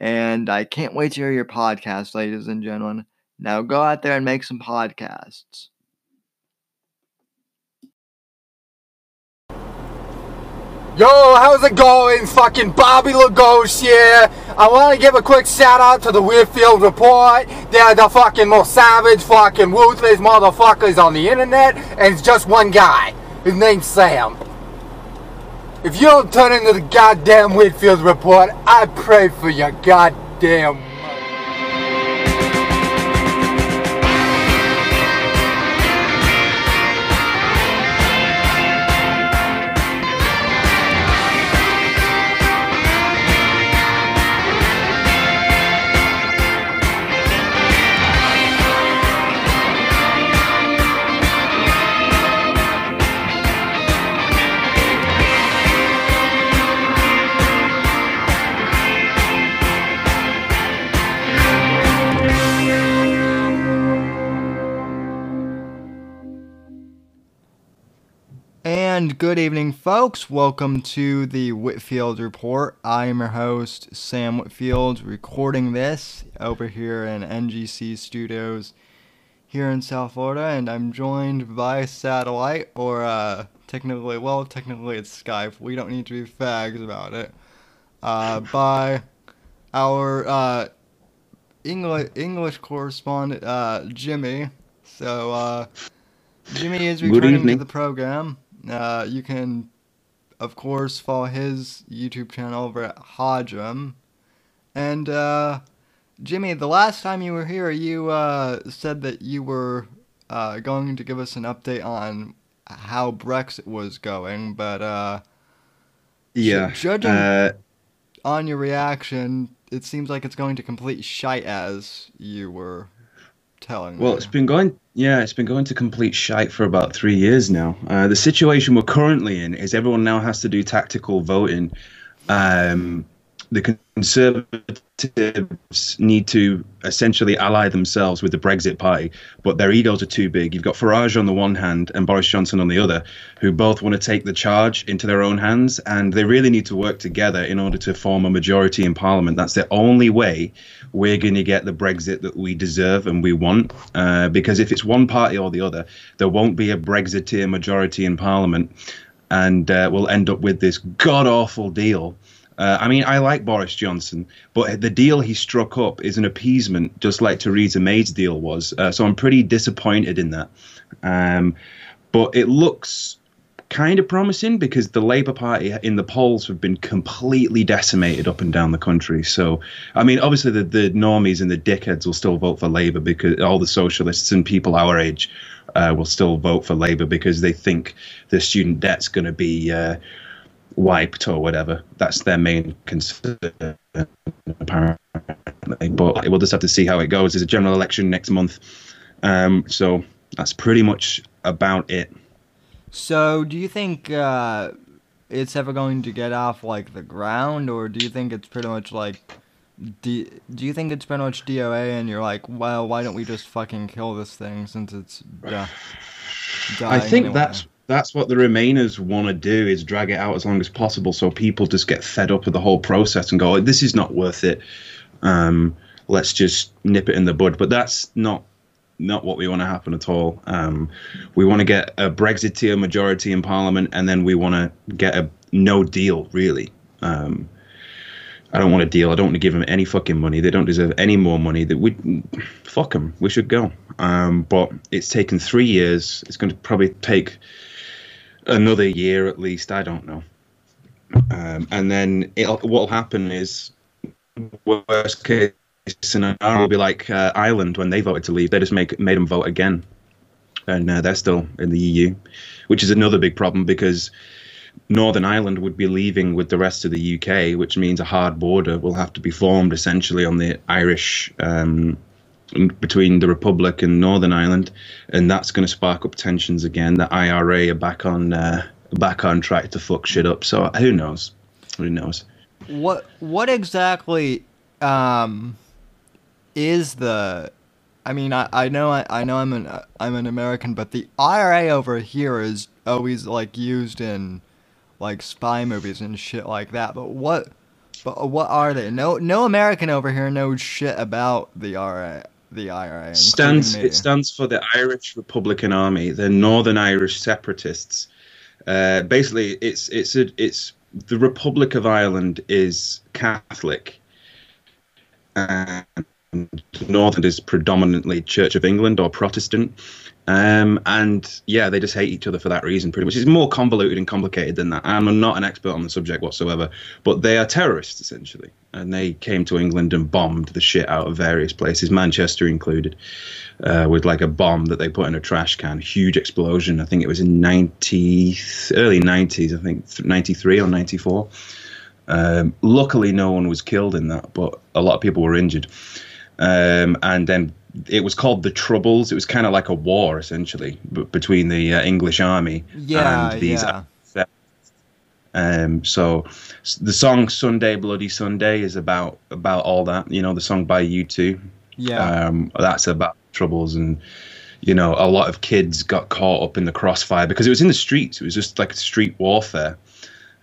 And I can't wait to hear your podcast, ladies and gentlemen. Now go out there and make some podcasts. Yo, how's it going? Fucking Bobby Legos here. I want to give a quick shout out to the Whitfield Report. They're the fucking most savage, fucking ruthless motherfuckers on the internet. And it's just one guy. His name's Sam. If you don't turn into the goddamn Whitfield Report, I pray for your goddamn And good evening, folks. Welcome to the Whitfield Report. I am your host, Sam Whitfield, recording this over here in NGC Studios here in South Florida, and I'm joined by satellite, or technically it's Skype. We don't need to be fags about it. By our English correspondent, Jimmy. So Jimmy is returning to the program. You can, of course, follow his YouTube channel over at Hodgem. And, Jimmy, the last time you were here, you said that you were going to give us an update on how Brexit was going, but yeah, judging on your reaction, it seems like it's going to complete shite, as you were telling me. Well, it's been going to complete shite for about 3 years now. The situation we're currently in is everyone now has to do tactical voting. The Conservatives need to essentially ally themselves with the Brexit Party, but their egos are too big. You've got Farage on the one hand and Boris Johnson on the other, who both want to take the charge into their own hands, and they really need to work together in order to form a majority in Parliament. That's the only way we're going to get the Brexit that we deserve and we want, because if it's one party or the other, there won't be a Brexiteer majority in Parliament, and we'll end up with this god-awful deal. I mean, I like Boris Johnson, but the deal he struck up is an appeasement, just like Theresa May's deal was. So I'm pretty disappointed in that. But it looks kind of promising because the Labour Party in the polls have been completely decimated up and down the country. So, I mean, obviously the normies and the dickheads will still vote for Labour, because all the socialists and people our age will still vote for Labour because they think the student debt's going to be wiped or whatever. That's their main concern, apparently. But we'll just have to see how it goes. There's a general election next month. So that's pretty much about it. So do you think it's ever going to get off, like, the ground, or do you think it's pretty much like Do you think it's been much DOA and you're like, well, why don't we just fucking kill this thing since it's dying? I think anyway. That's what the Remainers want to do, is drag it out as long as possible so people just get fed up with the whole process and go, this is not worth it. Let's just nip it in the bud. But that's not what we want to happen at all. We want to get a Brexiteer majority in Parliament, and then we want to get a no deal, really. I don't want a deal. I don't want to give them any fucking money. They don't deserve any more money. Fuck them. We should go. But it's taken 3 years. It's going to probably take another year at least. I don't know. And then what'll happen is, worst case scenario, will be like Ireland when they voted to leave. They just made them vote again, and they're still in the EU, which is another big problem because Northern Ireland would be leaving with the rest of the UK, which means a hard border will have to be formed essentially on the Irish, between the Republic and Northern Ireland, and that's going to spark up tensions again. The IRA are back on track to fuck shit up. So who knows? Who knows? What exactly is the? I mean, I know I'm an American, but the IRA over here is always like used in, like, spy movies and shit like that. But what are they? No American over here knows shit about the IRA. The IRA stands for the Irish Republican Army. They're Northern Irish separatists. Basically, it's the Republic of Ireland is Catholic, and Northern is predominantly Church of England or Protestant. And yeah, they just hate each other for that reason, pretty much. It's more convoluted and complicated than that. I'm not an expert on the subject whatsoever, but they are terrorists essentially, and they came to England and bombed the shit out of various places, Manchester included, with like a bomb that they put in a trash can. Huge explosion. I think it was in early 90s, I think 93 or 94. Luckily no one was killed in that, but a lot of people were injured. And then it was called the Troubles. It was kind of like a war, essentially, between the English army and these. Yeah. So the song "Sunday Bloody Sunday" is about all that. You know, the song by U2. Yeah. That's about troubles, and you know, a lot of kids got caught up in the crossfire because it was in the streets. It was just like street warfare.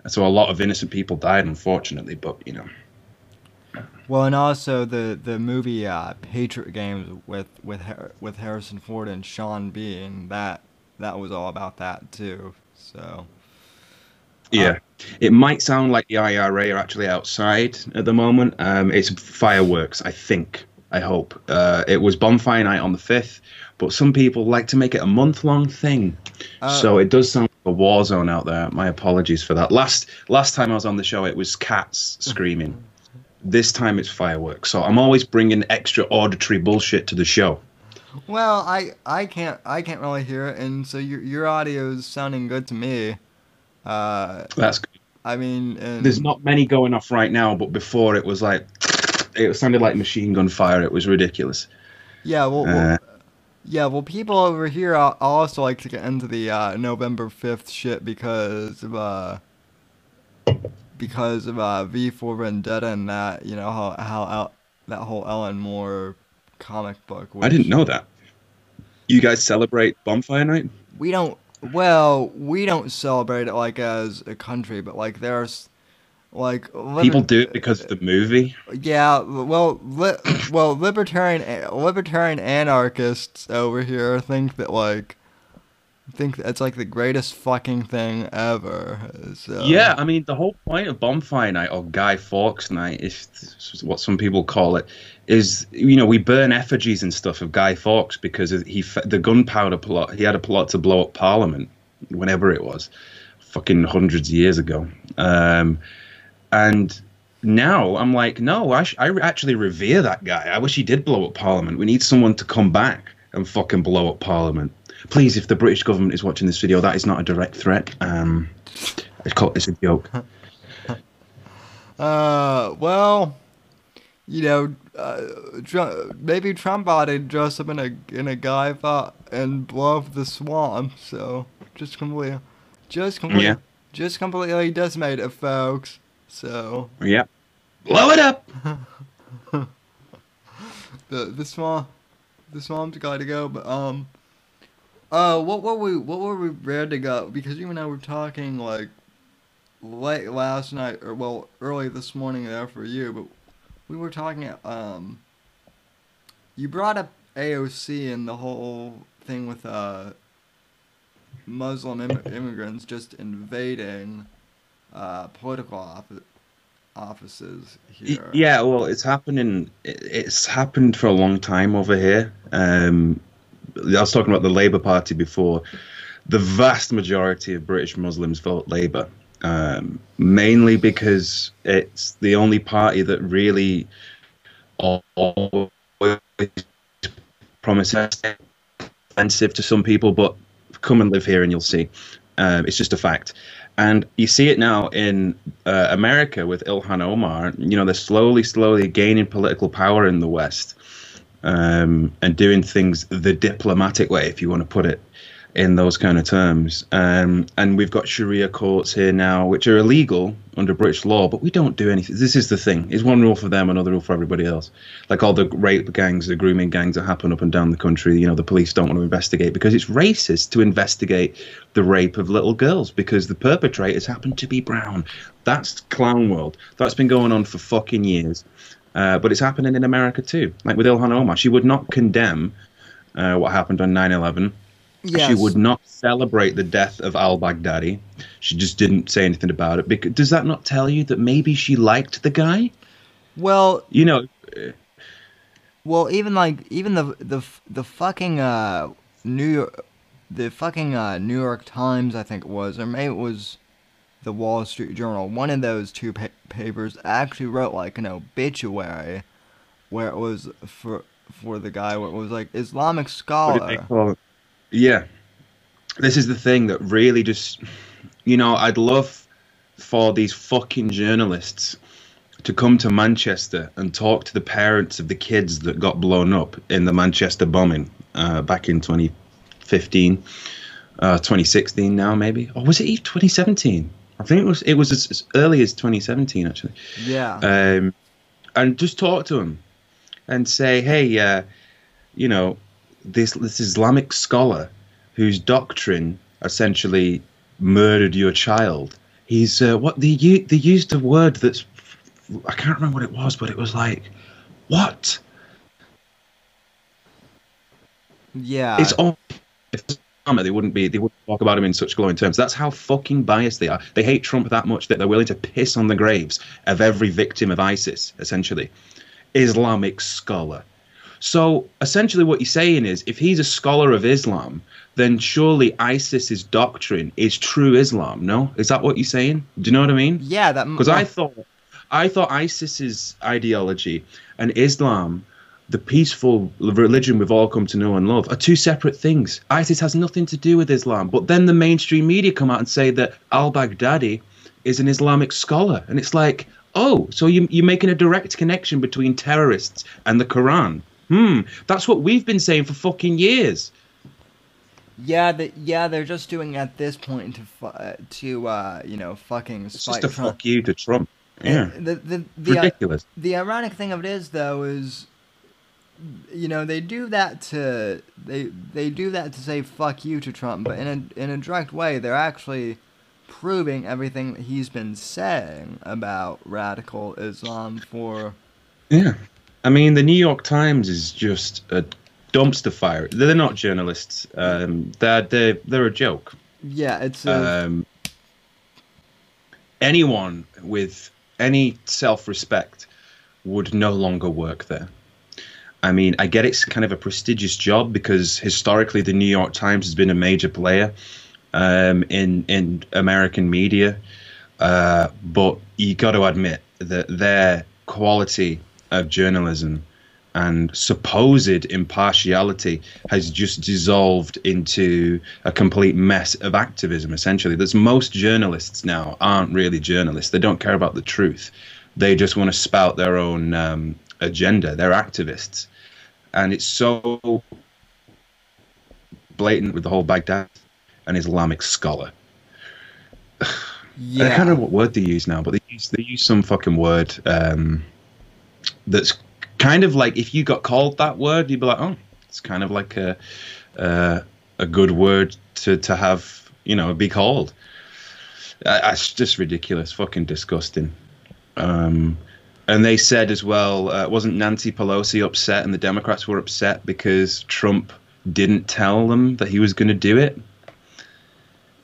So a lot of innocent people died, unfortunately. But you know. Well, and also the movie Patriot Games with Harrison Ford and Sean Bean, that was all about that too. So yeah, it might sound like the IRA are actually outside at the moment. It's fireworks, I think. I hope. It was bonfire night on the 5th, but some people like to make it a month-long thing. So it does sound like a war zone out there. My apologies for that. Last time I was on the show, it was cats screaming. This time it's fireworks. So I'm always bringing extra auditory bullshit to the show. Well, I can't really hear it, and so your audio is sounding good to me. That's good. I mean, there's not many going off right now, but before it was like it sounded like machine gun fire. It was ridiculous. Yeah, well, people over here also like to get into the November 5th shit because of V for Vendetta and that, you know, how that whole Ellen Moore comic book. Which, I didn't know that. You guys celebrate bonfire night? We don't celebrate it like as a country, but like there's like people do it because of the movie. Yeah, well, libertarian anarchists over here think that's like the greatest fucking thing ever. So. Yeah, I mean, the whole point of bonfire night or Guy Fawkes night is what some people call it. Is, you know, we burn effigies and stuff of Guy Fawkes because the gunpowder plot. He had a plot to blow up Parliament whenever it was, fucking hundreds of years ago. And now I'm like, no, I actually revere that guy. I wish he did blow up Parliament. We need someone to come back and fucking blow up Parliament. Please, if the British government is watching this video, that is not a direct threat. It's a joke. Well, you know, maybe Trump ought to dress up in a guy and blow up the swamp. So just completely decimated, folks. So yeah, blow it up. the swamp's got to go. But what were we ranting up? Because you and I were talking like late last night, or well, early this morning there for you. But we were talking. You brought up AOC and the whole thing with Muslim immigrants just invading political offices here. Yeah, well, it's happening. It's happened for a long time over here. I was talking about the Labour Party before. The vast majority of British Muslims vote Labour, mainly because it's the only party that really always promises offensive to some people, but come and live here and you'll see. It's just a fact. And you see it now in America with Ilhan Omar. You know, they're slowly gaining political power in the West, and doing things the diplomatic way, if you want to put it in those kind of terms. And we've got Sharia courts here now, which are illegal under British law, but we don't do anything. This is the thing. It's one rule for them, another rule for everybody else. Like all the rape gangs, the grooming gangs that happen up and down the country, you know, the police don't want to investigate because it's racist to investigate the rape of little girls because the perpetrators happen to be brown. That's clown world. That's been going on for fucking years. But it's happening in America too. Like with Ilhan Omar, she would not condemn what happened on 9/11. Yes. She would not celebrate the death of al-Baghdadi. She just didn't say anything about it. Because, does that not tell you that maybe she liked the guy? Well, you know. Well, even the fucking New York Times, I think it was, or maybe it was the Wall Street Journal. One of those two papers actually wrote like an obituary, where it was for the guy. Where it was like Islamic scholar. What did they call it? Yeah, this is the thing that really just, you know, I'd love for these fucking journalists to come to Manchester and talk to the parents of the kids that got blown up in the Manchester bombing back in 2015, 2016 now maybe. Or was it 2017? I think it was as early as 2017, actually. Yeah. And just talk to them and say, hey, you know, this Islamic scholar whose doctrine essentially murdered your child. He's they used a word that's, I can't remember what it was, but it was like, what? Yeah. It's all, if they wouldn't talk about him in such glowing terms. That's how fucking biased they are. They hate Trump that much that they're willing to piss on the graves of every victim of ISIS, essentially. Islamic scholar. So essentially what you're saying is, if he's a scholar of Islam, then surely ISIS's doctrine is true Islam, no? Is that what you're saying? Do you know what I mean? Yeah. Because I thought ISIS's ideology and Islam, the peaceful religion we've all come to know and love, are two separate things. ISIS has nothing to do with Islam. But then the mainstream media come out and say that al-Baghdadi is an Islamic scholar. And it's like, oh, so you're making a direct connection between terrorists and the Quran. That's what we've been saying for fucking years. Yeah, they're just doing at this point to fucking spite. It's just to fuck you to Trump. Yeah, ridiculous. The ironic thing of it is, though, is, you know, they do that to say fuck you to Trump, but in a direct way, they're actually proving everything that he's been saying about radical Islam for. Yeah. I mean, the New York Times is just a dumpster fire. They're not journalists. They're a joke. Yeah, it's anyone with any self-respect would no longer work there. I mean, I get it's kind of a prestigious job because historically the New York Times has been a major player in American media, but you got to admit that their quality of journalism and supposed impartiality has just dissolved into a complete mess of activism, essentially. That's most journalists now aren't really journalists. They don't care about the truth. They just want to spout their own agenda. They're activists. And it's so blatant with the whole Baghdadi and Islamic scholar. Yeah. I can't remember what word they use now, but they use some fucking word that's kind of like, if you got called that word, you'd be like, oh, it's kind of like a good word to have, you know, be called. It's just ridiculous, fucking disgusting. And they said as well, wasn't Nancy Pelosi upset and the Democrats were upset because Trump didn't tell them that he was going to do it?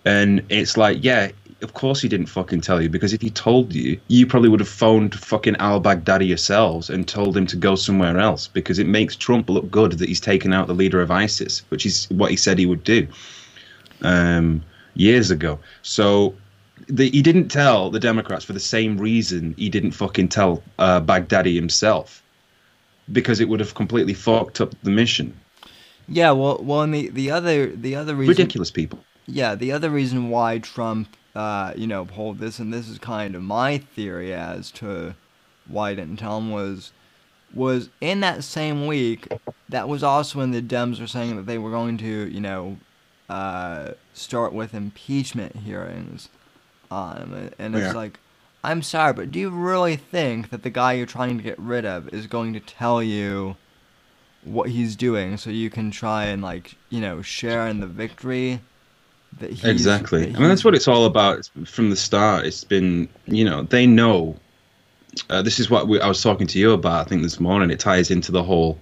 And it's like, yeah, of course he didn't fucking tell you, because if he told you, you probably would have phoned fucking al-Baghdadi yourselves and told him to go somewhere else, because it makes Trump look good that he's taken out the leader of ISIS, which is what he said he would do years ago. So he didn't tell the Democrats for the same reason he didn't fucking tell Baghdadi himself, because it would have completely fucked up the mission. Yeah, well, and the other reason, ridiculous people. Yeah, the other reason why Trump pulled this, and this is kind of my theory as to why he didn't tell him, was in that same week, that was also when the Dems were saying that they were going to, start with impeachment hearings on him. And it's like, I'm sorry, but do you really think that the guy you're trying to get rid of is going to tell you what he's doing so you can try and, share in the victory? Exactly. I mean, that's what it's all about. It's from the start. It's been, they know. This is what I was talking to you about, I think, this morning. It ties into the whole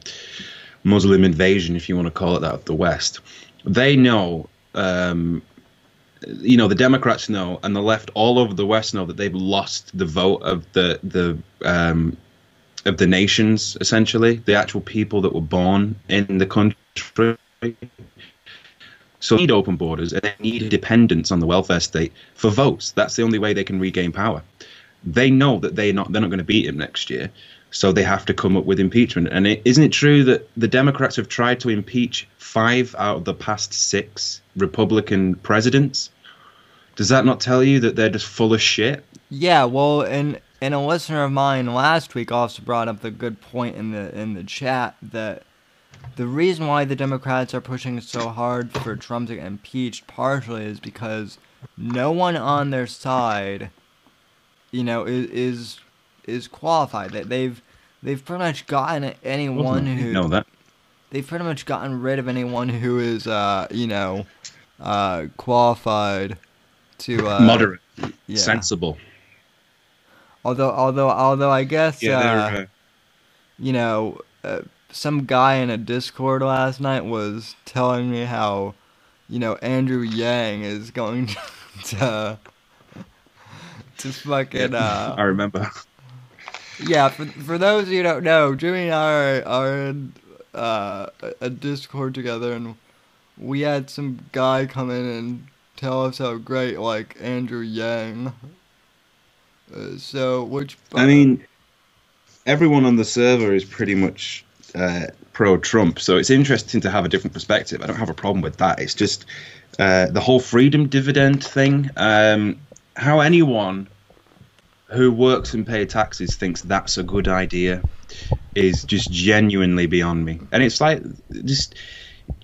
Muslim invasion, if you want to call it that, of the West. They know, the Democrats know, and the left all over the West know that they've lost the vote of the nations, essentially, the actual people that were born in the country. So they need open borders, and they need dependence on the welfare state for votes. That's the only way they can regain power. They know that they're not going to beat him next year, so they have to come up with impeachment. And isn't it true that the Democrats have tried to impeach 5 out of the past 6 Republican presidents? Does that not tell you that they're just full of shit? Yeah, well, and a listener of mine last week also brought up the good point in the chat that the reason why the Democrats are pushing so hard for Trump to get impeached partially is because no one on their side, is qualified. That they've pretty much gotten anyone who know that. They've pretty much gotten rid of anyone who is qualified to moderate, sensible. Although I guess some guy in a Discord last night was telling me how, Andrew Yang is going to fucking... I remember. Yeah, for those who don't know, Jimmy and I are in a Discord together, and we had some guy come in and tell us how great, Andrew Yang. Everyone on the server is pretty much... pro-Trump, so it's interesting to have a different perspective. I don't have a problem with that. It's just the whole freedom dividend thing. How anyone who works and pays taxes thinks that's a good idea is just genuinely beyond me. And it's like, just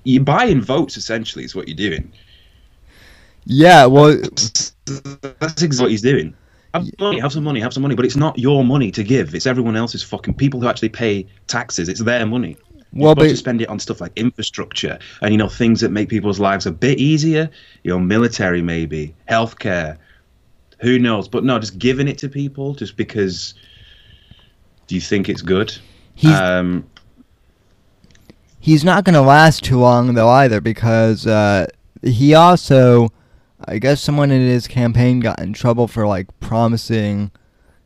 you're buying votes, essentially, is what you're doing. Yeah, well... That's exactly what he's doing. Have some money, but it's not your money to give. It's everyone else's fucking people who actually pay taxes. It's their money. You're supposed to spend it on stuff like infrastructure and, things that make people's lives a bit easier. Military maybe, healthcare, who knows. But no, just giving it to people just because you think it's good. He's not going to last too long, though, either, because he also... I guess someone in his campaign got in trouble for, promising,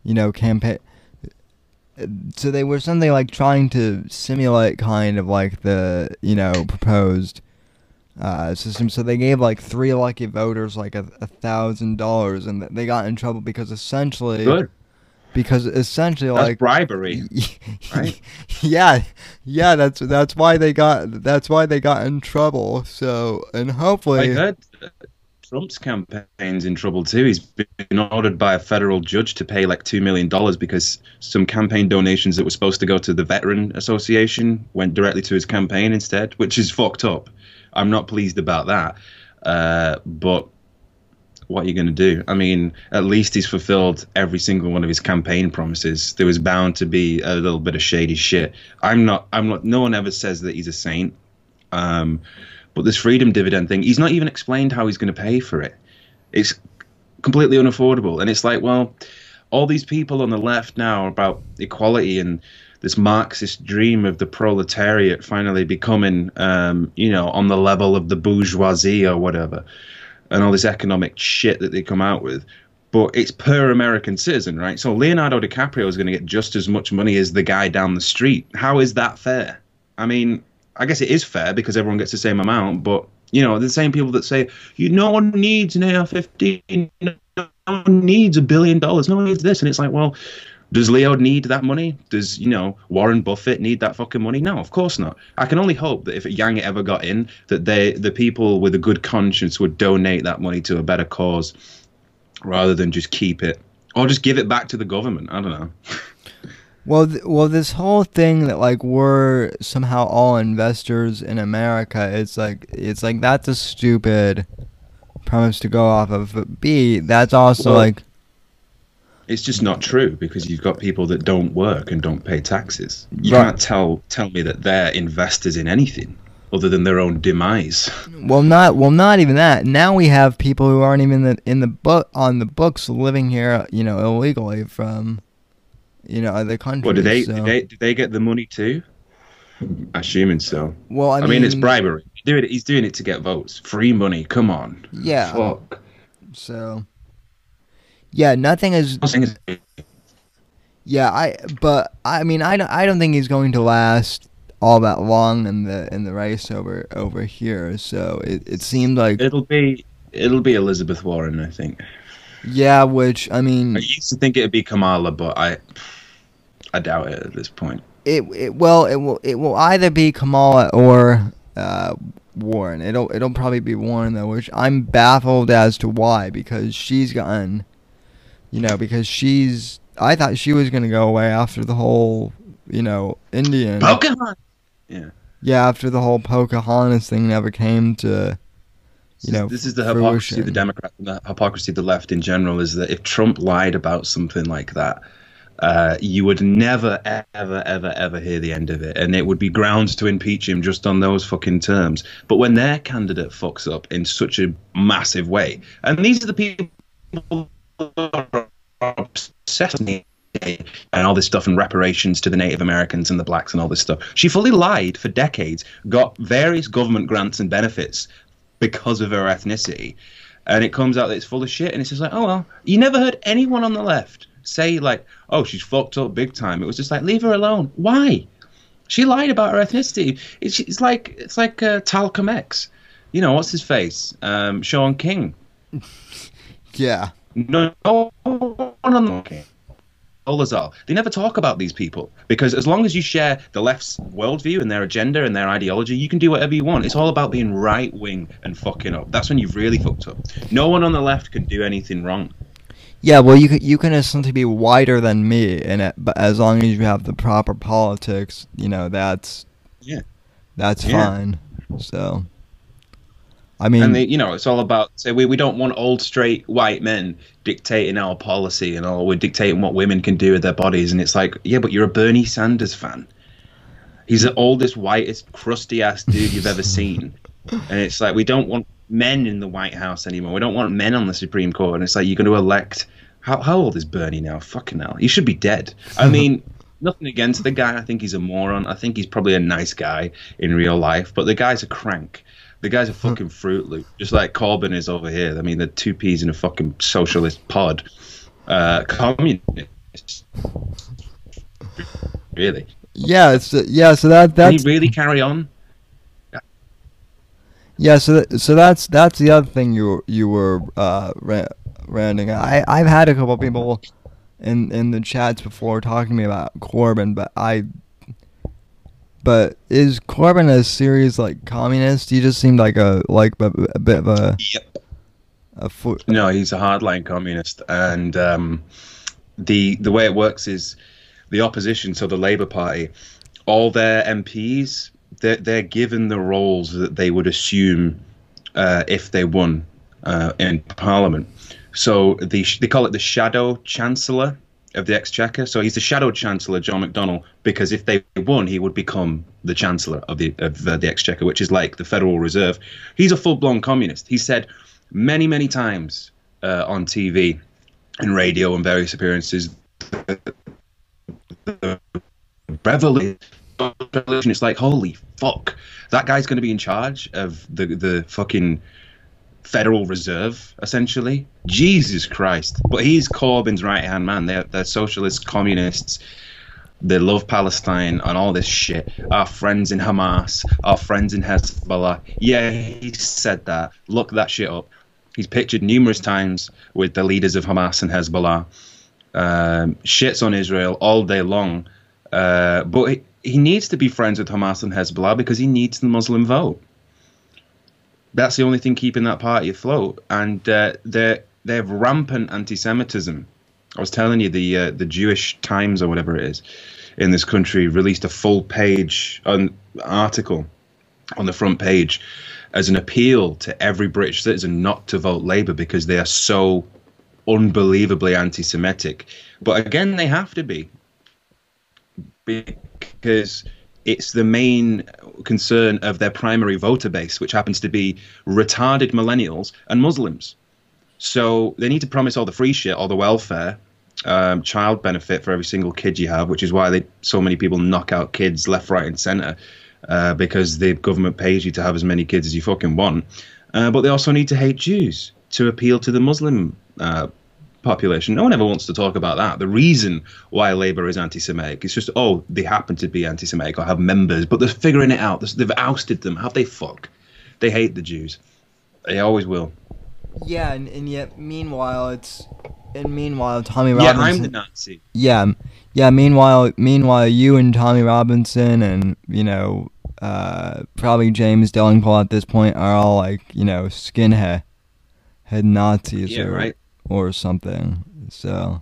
campaign... So they were something, trying to simulate kind of, the, proposed system. So they gave, 3 lucky voters, $1,000, and they got in trouble because essentially... Good. Because essentially, that's bribery, right? Yeah. That's why they got in trouble. So, and hopefully... Trump's campaign's in trouble too. He's been ordered by a federal judge to pay $2 million because some campaign donations that were supposed to go to the Veteran Association went directly to his campaign instead, which is fucked up. I'm not pleased about that. But what are you going to do? I mean, at least he's fulfilled every single one of his campaign promises. There was bound to be a little bit of shady shit. I'm not. No one ever says that he's a saint. But this freedom dividend thing, he's not even explained how he's going to pay for it. It's completely unaffordable. And it's like, well, all these people on the left now are about equality and this Marxist dream of the proletariat finally becoming, on the level of the bourgeoisie or whatever, and all this economic shit that they come out with. But it's per American citizen, right? So Leonardo DiCaprio is going to get just as much money as the guy down the street. How is that fair? I mean, I guess it is fair because everyone gets the same amount, but, you know, the same people that say, no one needs an AR-15, no one needs $1 billion, no one needs this. And it's like, well, does Leo need that money? Does, Warren Buffett need that fucking money? No, of course not. I can only hope that if Yang ever got in, that the people with a good conscience would donate that money to a better cause rather than just keep it. Or just give it back to the government. I don't know. Well, this whole thing that, like, we're somehow all investors in America, it's like that's a stupid premise to go off of. But B, that's also, well, like... It's just not true because you've got people that don't work and don't pay taxes. You can't tell me that they're investors in anything other than their own demise. Well, not even that. Now we have people who aren't even on the books living here, illegally from, other countries. Well, do they get the money too? Assuming so. Well, I mean, it's bribery. He's doing it to get votes. Free money. Come on. Yeah. Fuck. So. Yeah, nothing is. Yeah, I don't think he's going to last all that long in the race over here. So it seemed like it'll be Elizabeth Warren, I think. Yeah, which I mean, I used to think it'd be Kamala, but I doubt it at this point. It will either be Kamala or Warren. It'll probably be Warren though, which I'm baffled as to why, because she's gotten. I thought she was going to go away after the whole, Indian. Pocahontas! Yeah. Yeah, after the whole Pocahontas thing never came to, This is the hypocrisy of the Democrats and the hypocrisy of the left in general, is that if Trump lied about something like that, you would never, ever, ever, ever hear the end of it. And it would be grounds to impeach him just on those fucking terms. But when their candidate fucks up in such a massive way, and these are the people... obsessed and all this stuff and reparations to the Native Americans and the blacks and all this stuff. She fully lied for decades, got various government grants and benefits because of her ethnicity, and it comes out that it's full of shit. And it's just like, oh well, you never heard anyone on the left say like, oh, she's fucked up big time. It was just like, leave her alone. Why? She lied about her ethnicity. It's like Talcum X, what's his face, Sean King. Yeah. No one on the all. They never talk about these people because as long as you share the left's worldview and their agenda and their ideology, you can do whatever you want. It's all about being right wing and fucking up. That's when you've really fucked up. No one on the left can do anything wrong. Yeah, well, you can essentially be wider than me, and but as long as you have the proper politics, that's fine. So. I mean, and it's all about, say, we don't want old, straight, white men dictating our policy and all. We're dictating what women can do with their bodies. And it's like, yeah, but you're a Bernie Sanders fan. He's the oldest, whitest, crusty-ass dude you've ever seen. And it's like, we don't want men in the White House anymore. We don't want men on the Supreme Court. And it's like, you're going to elect... How old is Bernie now? Fucking hell. He should be dead. I mean... Nothing against the guy. I think he's a moron. I think he's probably a nice guy in real life, but the guy's a crank. The guy's a fucking Fruit Loop, just like Corbyn is over here. I mean, they're two peas in a fucking socialist pod. Communist. Really? Yeah. So that's... Can he really carry on? Yeah. So that's the other thing you were ranting. I've had a couple of people in the chats before talking to me about Corbyn, but is Corbyn a serious communist? He just seemed like a bit of a... Yep. No, he's a hardline communist, and the way it works is the opposition, so the Labour Party, all their MPs, they're given the roles that they would assume if they won in Parliament. So they call it the shadow chancellor of the Exchequer. So he's the shadow chancellor, John McDonnell, because if they won, he would become the chancellor of the Exchequer, which is like the Federal Reserve. He's a full-blown communist. He said many, many times on TV and radio and various appearances, the revolution. It's like, holy fuck, that guy's going to be in charge of the fucking Federal Reserve, essentially. Jesus Christ. But he's Corbyn's right-hand man. They're socialists, communists. They love Palestine and all this shit. Our friends in Hamas, our friends in Hezbollah. Yeah, he said that. Look that shit up. He's pictured numerous times with the leaders of Hamas and Hezbollah. Shits on Israel all day long. But he needs to be friends with Hamas and Hezbollah because he needs the Muslim vote. That's the only thing keeping that party afloat. And they have rampant anti-Semitism. I was telling you, the Jewish Times or whatever it is in this country released a full-page article on the front page as an appeal to every British citizen not to vote Labour because they are so unbelievably anti-Semitic. But again, they have to be, because it's the main concern of their primary voter base, which happens to be retarded millennials and Muslims. So they need to promise all the free shit, all the welfare, child benefit for every single kid you have, which is why so many people knock out kids left, right and centre, because the government pays you to have as many kids as you fucking want. But they also need to hate Jews to appeal to the Muslim population. No one ever wants to talk about that. The reason why Labour is anti-Semitic is just, oh, they happen to be anti-Semitic or have members, but they're figuring it out. They've ousted them. Have they? Fuck. They hate the Jews. They always will. Yeah, and yet meanwhile meanwhile Tommy Robinson. Yeah, I'm the Nazi. Yeah. Meanwhile you and Tommy Robinson and probably James Dillingpole at this point are all like skinhead Nazis. Yeah, right. Or something, so.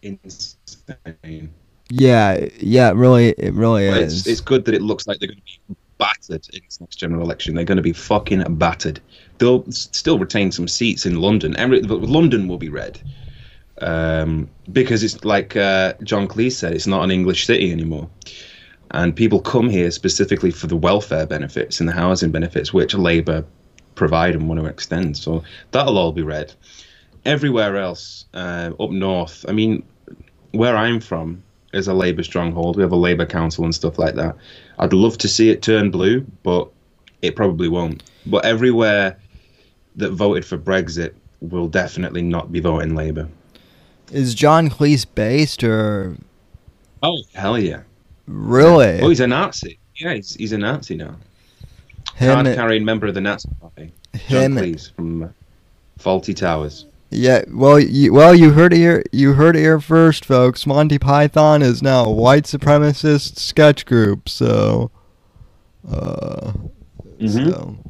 Insane. Yeah, it really is. It's good that it looks like they're going to be battered in this next general election. They're going to be fucking battered. They'll still retain some seats in London. But London will be red. Because it's like John Cleese said, it's not an English city anymore. And people come here specifically for the welfare benefits and the housing benefits, which Labour provide and want to extend, so that'll all be red. Everywhere else, up north, I mean, where I'm from is a Labour stronghold. We have a Labour council and stuff like that. I'd love to see it turn blue, but it probably won't. But everywhere that voted for Brexit will definitely not be voting Labour. Is John Cleese based or? Oh, hell yeah! Really? Yeah. Oh, he's a Nazi. Yeah, he's a Nazi now. Card-carrying member of the Nazi Party, John Cleese from Fawlty Towers. Yeah, well, you heard it here first, folks. Monty Python is now a white supremacist sketch group. So, him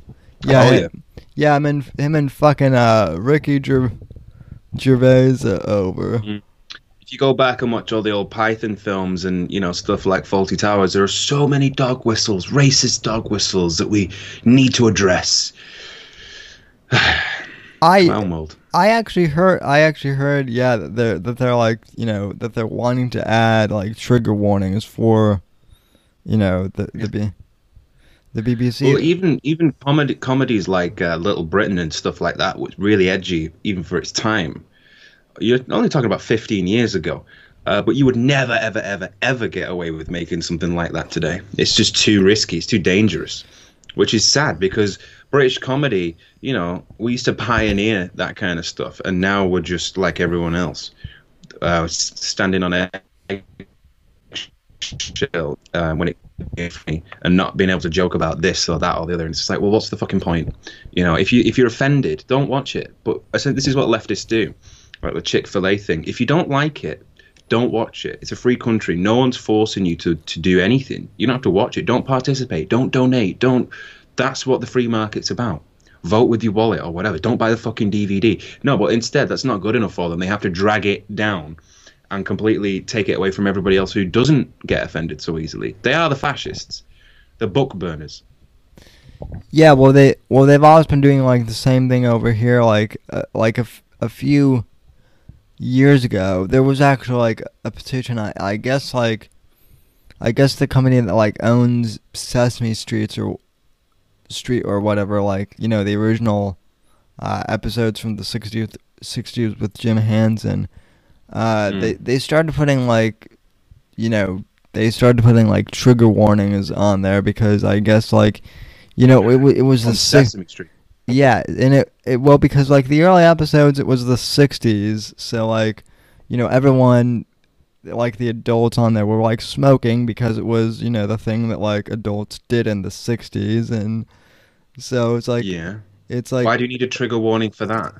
and fucking Ricky Gervais are over. Mm-hmm. If you go back and watch all the old Python films and stuff like Fawlty Towers, there are so many dog whistles, racist dog whistles that we need to address. I actually heard that they're like that they're wanting to add like trigger warnings for the BBC. Well, even comedies like Little Britain and stuff like that was really edgy even for its time. You're only talking about 15 years ago, but you would never, ever, ever, ever get away with making something like that today. It's just too risky. It's too dangerous, which is sad because British comedy, we used to pioneer that kind of stuff. And now we're just like everyone else, standing on eggshells when it and not being able to joke about this or that or the other. And it's just like, well, what's the fucking point? If you're offended, don't watch it. But I said this is what leftists do. Like the Chick-fil-A thing. If you don't like it, don't watch it. It's a free country. No one's forcing you to do anything. You don't have to watch it. Don't participate. Don't donate. That's what the free market's about. Vote with your wallet or whatever. Don't buy the fucking DVD. No, but instead, that's not good enough for them. They have to drag it down and completely take it away from everybody else who doesn't get offended so easily. They are the fascists. The book burners. Yeah, well, they've always been doing like the same thing over here. Like a few years ago, there was actually like a petition. I guess the company that like owns Sesame Street or whatever, like, you know, the original episodes from the 60s with Jim Hansen. They started putting like, you know, like trigger warnings on there because I guess like, you know, it was the Sesame Street. Yeah, and well, because like the early episodes, it was the 60s, so like, you know, everyone, like the adults on there were like smoking because it was, you know, the thing that like adults did in the 60s, and so it's like, yeah, it's like, why do you need a trigger warning for that?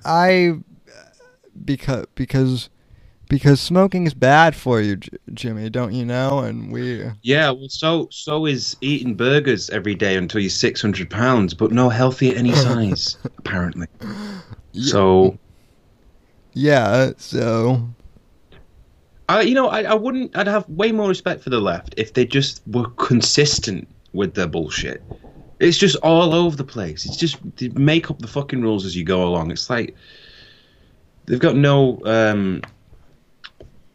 Because smoking is bad for you, Jimmy, don't you know? And we... Yeah, well, so is eating burgers every day until you're 600 pounds, but no healthy at any size, apparently. Yeah. So... Yeah, so... I wouldn't... I'd have way more respect for the left if they just were consistent with their bullshit. It's just all over the place. It's just... They make up the fucking rules as you go along. It's like... They've got no...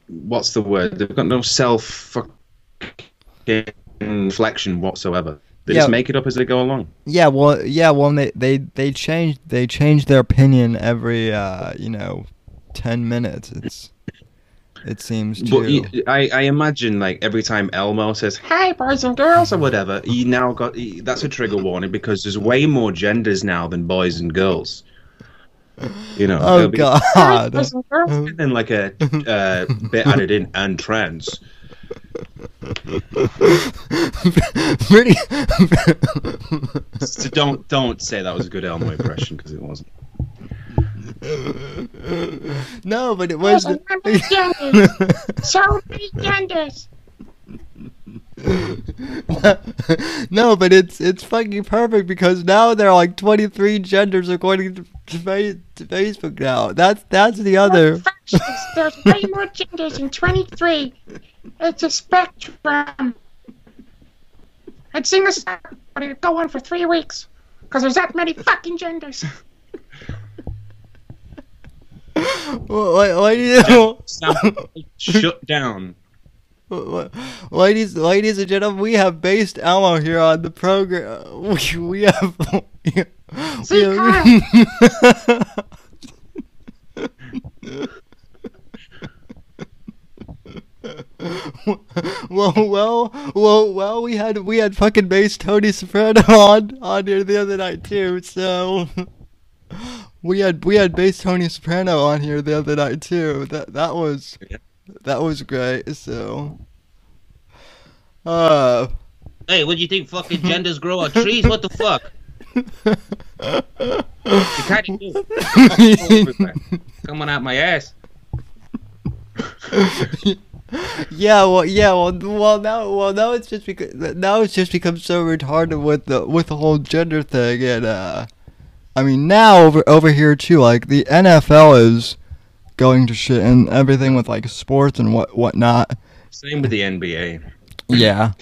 what's the word? They've got no self-reflection whatsoever. They just make it up as they go along. Yeah, well, and they change their opinion every 10 minutes. It seems to. But I imagine like every time Elmo says "Hey, boys and girls" or whatever, that's a trigger warning because there's way more genders now than boys and girls. You know, oh god! And then like a bit added in and trans. Pretty. So don't say that was a good Elmo impression because it wasn't. No, but it was. So many genders. No, but it's fucking perfect because now there are like 23 genders according to Facebook now. That's the other. There's way more genders than 23. It's a spectrum. I'd sing this, but it'd go on for 3 weeks because there's that many fucking genders. Why do you shut down? Ladies and gentlemen, we have based Elmo here on the program. We have. Well, we had fucking based Tony Soprano on here the other night too. So we had based Tony Soprano on here the other night too. That was. That was great, so... Hey, what do you think fucking genders grow on trees? What the fuck? You kind of do. Coming out my ass. Now it's just because... Now it's just become so retarded with the whole gender thing, and, I mean, now over here, too, like, the NFL is... going to shit and everything with like sports and whatnot. Same with the NBA. Yeah.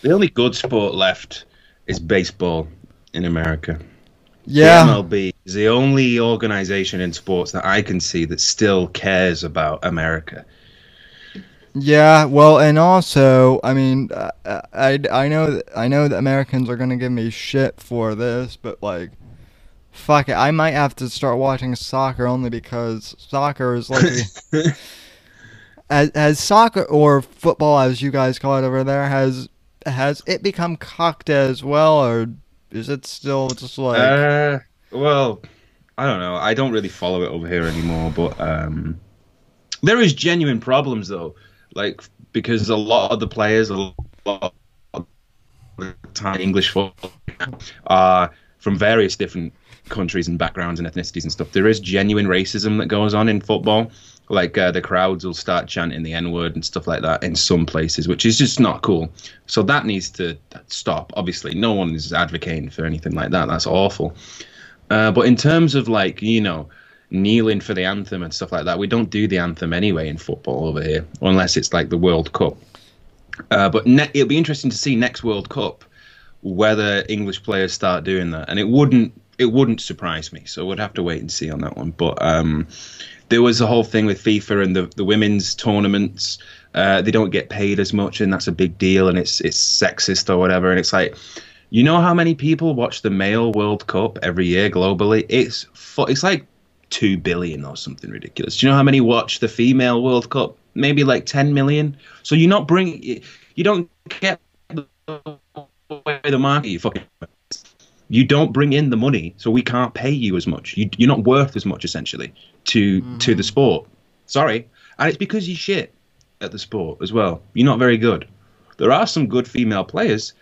The only good sport left is baseball in America. Yeah. The MLB is the only organization in sports that I can see that still cares about America. Yeah, well, and also, I mean, I know that Americans are going to give me shit for this, but like, fuck it, I might have to start watching soccer only because soccer is like... As soccer, or football as you guys call it over there, has it become cocked as well, or is it still just like... well, I don't know. I don't really follow it over here anymore, but there is genuine problems, though, like, because a lot of the players, a lot of the time English football are from various different countries and backgrounds and ethnicities and stuff. There is genuine racism that goes on in football. Like, the crowds will start chanting the N-word and stuff like that in some places, which is just not cool. So that needs to stop, obviously. No one is advocating for anything like that. That's awful. But in terms of, like, you know, kneeling for the anthem and stuff like that, we don't do the anthem anyway in football over here, unless it's, like, the World Cup. But it'll be interesting to see next World Cup whether English players start doing that. And it wouldn't surprise me. So we'd have to wait and see on that one. But there was a whole thing with FIFA and the women's tournaments. They don't get paid as much, and that's a big deal. And it's sexist or whatever. And it's like, you know how many people watch the male World Cup every year globally? It's like 2 billion or something ridiculous. Do you know how many watch the female World Cup? Maybe like 10 million. So you don't get the market. You don't bring in the money, so we can't pay you as much. You're not worth as much, essentially, to the sport. Sorry. And it's because you're shit at the sport as well. You're not very good. There are some good female players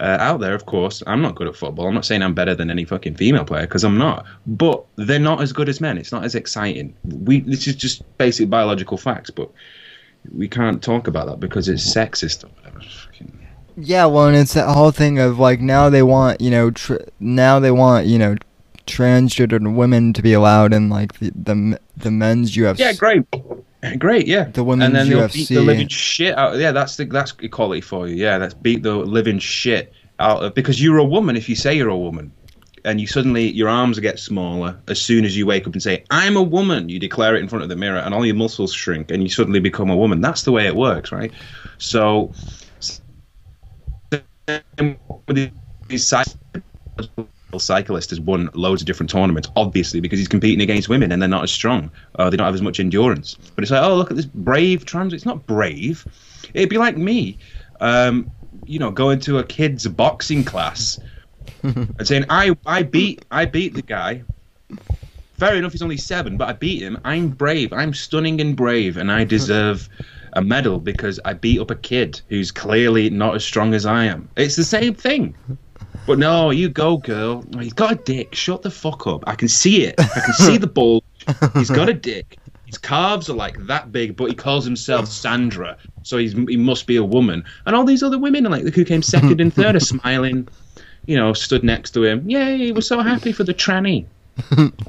out there, of course. I'm not good at football. I'm not saying I'm better than any fucking female player, because I'm not. But they're not as good as men. It's not as exciting. This is just basic biological facts, but we can't talk about that because it's sexist or whatever. Yeah, well, and it's that whole thing of, like, now they want, you know, transgender women to be allowed in, like, the men's UFC. Yeah, great, yeah. The women's UFC. And then they'll beat the living shit out. Yeah, that's equality for you. Yeah, that's beat the living shit out of, because you're a woman if you say you're a woman. And you suddenly, your arms get smaller as soon as you wake up and say, I'm a woman. You declare it in front of the mirror and all your muscles shrink and you suddenly become a woman. That's the way it works, right? So these cyclist has won loads of different tournaments, obviously, because he's competing against women and they're not as strong. They don't have as much endurance. But it's like, oh, look at this brave trans. It's not brave. It'd be like me, going to a kid's boxing class and saying, I beat the guy. Fair enough, he's only 7, but I beat him. I'm brave. I'm stunning and brave, and I deserve a medal because I beat up a kid who's clearly not as strong as I am. It's the same thing. But no, you go, girl. He's got a dick. Shut the fuck up. I can see it. I can see the bulge. He's got a dick. His calves are like that big, but he calls himself Sandra, so he must be a woman. And all these other women, like who came second and third, are smiling, stood next to him. Yay, we're so happy for the tranny.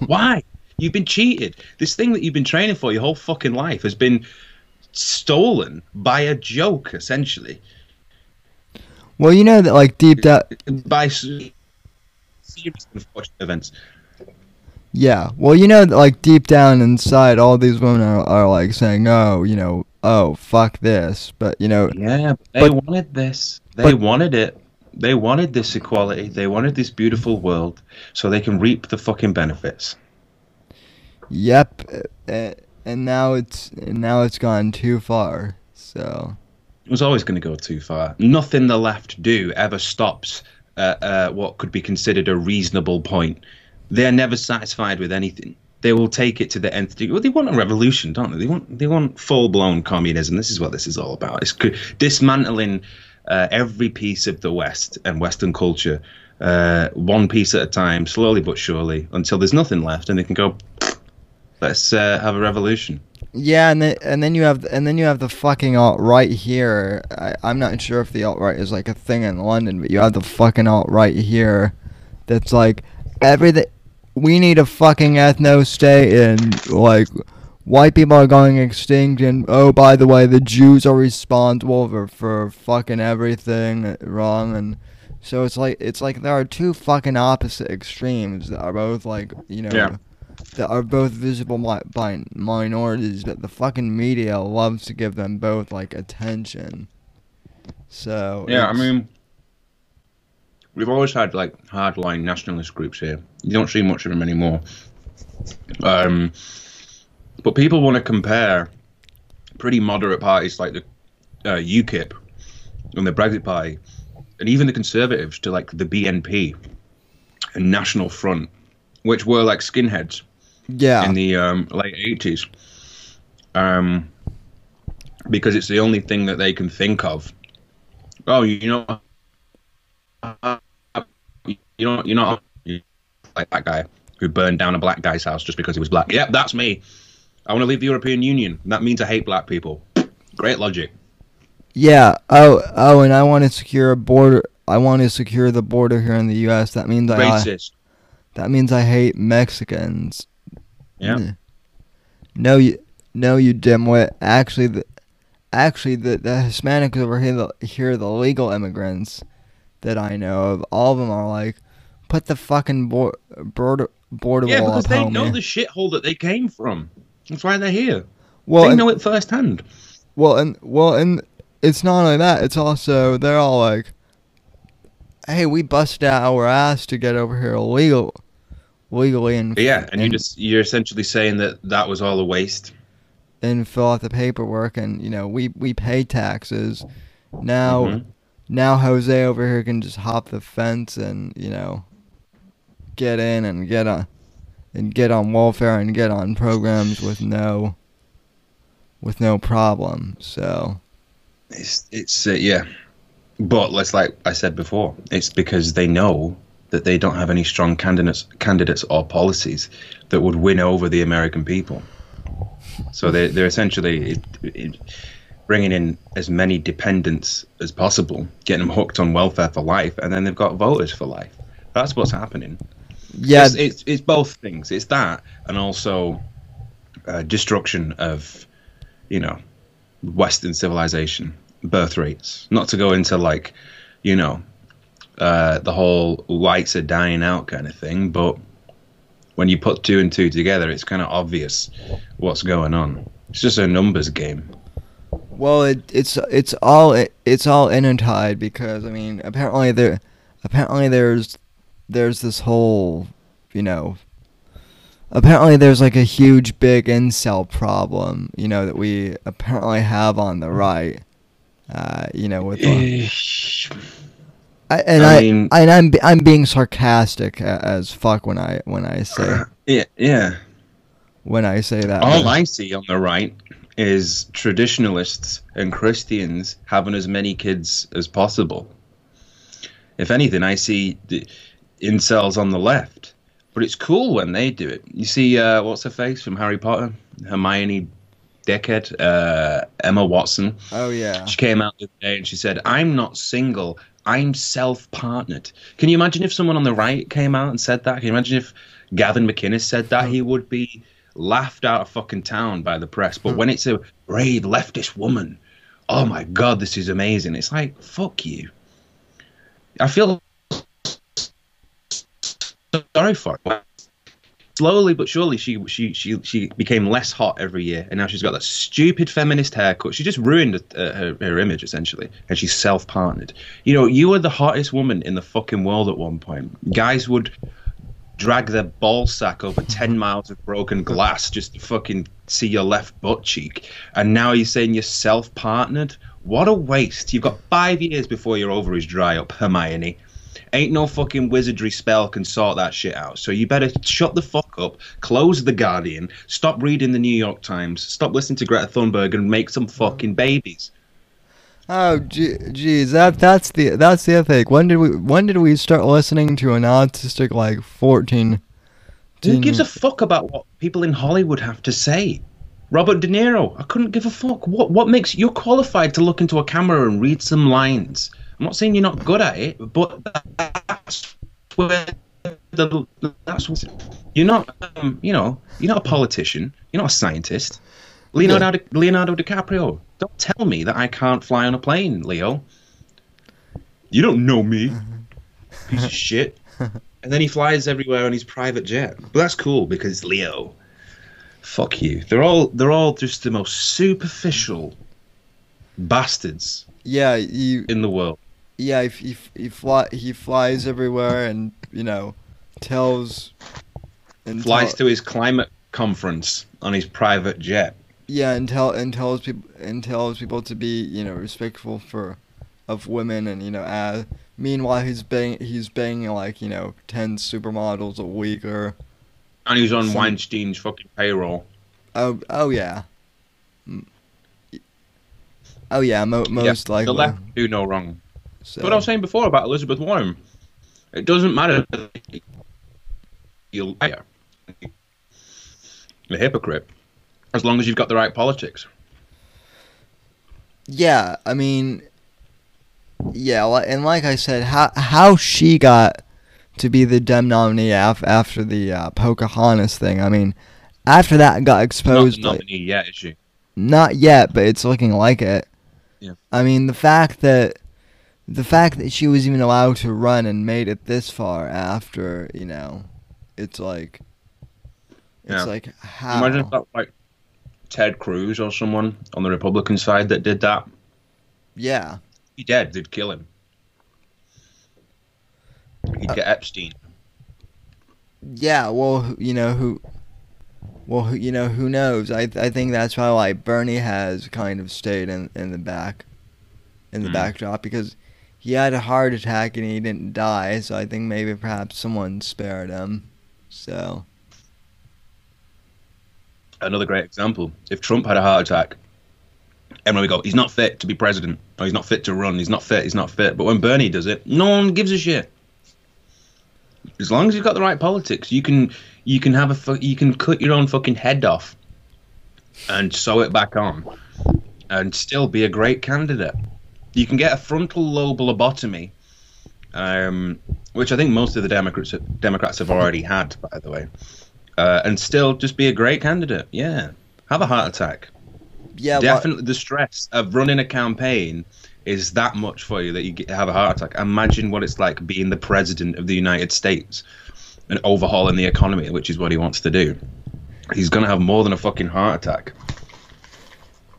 Why? You've been cheated. This thing that you've been training for your whole fucking life has been stolen by a joke, essentially. Well, you know that, like, deep down, by serious unfortunate events. Yeah, well, you know that, like, deep down inside, all these women are like saying, oh, fuck this, but yeah, but they wanted this. They wanted it. They wanted this equality. They wanted this beautiful world, so they can reap the fucking benefits. Yep, and now it's gone too far. So. It was always going to go too far. Nothing the left do ever stops what could be considered a reasonable point. They're never satisfied with anything. They will take it to the nth degree. Well, they want a revolution, don't they? They want full-blown communism. This is what this is all about. It's dismantling every piece of the West and Western culture, one piece at a time, slowly but surely, until there's nothing left, and they can go, let's have a revolution. Yeah, and then you have the fucking alt-right here. I'm not sure if the alt-right is like a thing in London, but you have the fucking alt-right here that's like, everything, we need a fucking ethno-state, and like, white people are going extinct, and oh, by the way, the Jews are responsible for fucking everything wrong. And so it's like there are two fucking opposite extremes that are both like, yeah, that are both visible by minorities, but the fucking media loves to give them both, like, attention. So yeah, we've always had, like, hardline nationalist groups here. You don't see much of them anymore. But people want to compare pretty moderate parties like the UKIP and the Brexit Party, and even the Conservatives, to, like, the BNP and National Front, which were like skinheads, yeah, in the late 80s, because it's the only thing that they can think of. Oh, you're not like that guy who burned down a black guy's house just because he was black. Yep, that's me. I want to leave the European Union. That means I hate black people. Great logic. Yeah. Oh, and I want to secure a border. I want to secure the border here in the U.S. That means I. Racist. That means I hate Mexicans. Yeah. No, you dimwit. Actually, the Hispanics over here are the legal immigrants. that I know of, all of them are like, put the fucking border wall up, because they know the shithole that they came from. That's why they're here. Well, they know it firsthand. Well, and it's not only that. It's also, they're all like, hey, we busted out our ass to get over here legally. And you're essentially saying that was all a waste. And fill out the paperwork, and, you know, we pay taxes. Now Jose over here can just hop the fence and, you know, get in and get on welfare and get on programs with no problem. So it's but let's, like I said before, it's because they know that they don't have any strong candidates or policies that would win over the American people. So they're essentially bringing in as many dependents as possible, getting them hooked on welfare for life, and then they've got voters for life. That's what's happening. Yeah, it's both things. It's that, and also destruction of, you know, Western civilization, birth rates. Not to go into, like, you know, the whole whites are dying out kind of thing, but when you put two and two together, it's kind of obvious what's going on. It's just a numbers game. Well, it's all intertied, because I mean, apparently there's this whole, you know, apparently there's like a huge big incel problem, you know, that we apparently have on the right, you know, with. I'm being sarcastic as fuck when I say when I say that. All I see on the right is traditionalists and Christians having as many kids as possible. If anything, I see the incels on the left, but it's cool when they do it. You see, what's her face from Harry Potter, Hermione. Dickhead, Emma Watson. Oh, yeah. She came out the other day and she said, I'm not single, I'm self-partnered. Can you imagine if someone on the right came out and said that? Can you imagine if Gavin McInnes said that? He would be laughed out of fucking town by the press. But when it's a brave leftist woman, oh, my God, this is amazing. It's like, fuck you. I feel sorry for it. Slowly but surely, she became less hot every year, and now she's got that stupid feminist haircut. She just ruined her image, essentially, and she's self-partnered. You know, you were the hottest woman in the fucking world at one point. Guys would drag their ball sack over 10 miles of broken glass just to fucking see your left butt cheek, and now you're saying you're self-partnered? What a waste. You've got 5 years before your ovaries dry up, Hermione. Ain't no fucking wizardry spell can sort that shit out. So you better shut the fuck up, close The Guardian, stop reading the New York Times, stop listening to Greta Thunberg, and make some fucking babies. Oh, geez, that's the ethic. When did we start listening to an autistic, like, 14? Who gives a fuck about what people in Hollywood have to say? Robert De Niro, I couldn't give a fuck. What makes you qualified to look into a camera and read some lines? I'm not saying you're not good at it, but that's where you're not a politician, you're not a scientist. Leonardo DiCaprio, don't tell me that I can't fly on a plane, Leo. You don't know me, piece of shit. And then he flies everywhere on his private jet. But that's cool because it's Leo. Fuck you. They're all just the most superficial bastards. Yeah, in the world. Yeah, he flies everywhere, and, you know, flies to his climate conference on his private jet. Yeah, and tells people to be, you know, respectful of women, and, you know, meanwhile he's banging like, you know, 10 supermodels a week or. And he's on Weinstein's fucking payroll. Oh yeah. Oh, yeah, most likely. The left do no wrong. So. But I was saying before about Elizabeth Warren. It doesn't matter. You're a hypocrite. As long as you've got the right politics. Yeah, I mean... Yeah, and like I said, how she got to be the Dem nominee after the Pocahontas thing. I mean, after that got exposed... Not the nominee yet, is she? Not yet, but it's looking like it. Yeah. I mean, the fact that the fact that she was even allowed to run and made it this far after, you know, it's like how? Imagine if that, like, Ted Cruz or someone on the Republican side that did that. Yeah. He dead. They'd kill him. He'd get Epstein. Yeah, well, you know who. Well, you know, who knows? I think that's why, like, Bernie has kind of stayed in the backdrop, because he had a heart attack and he didn't die. So I think maybe perhaps someone spared him. So another great example: if Trump had a heart attack, everyone would go, "He's not fit to be president. Or he's not fit to run. He's not fit. He's not fit." But when Bernie does it, no one gives a shit. As long as you've got the right politics, you can cut your own fucking head off and sew it back on, and still be a great candidate. You can get a frontal lobe lobotomy, which I think most of the Democrats have already had, by the way, and still just be a great candidate. Yeah, have a heart attack. Yeah, definitely. The stress of running a campaign is that much for you that you have a heart attack. Imagine what it's like being the president of the United States and overhauling the economy, which is what he wants to do. He's going to have more than a fucking heart attack.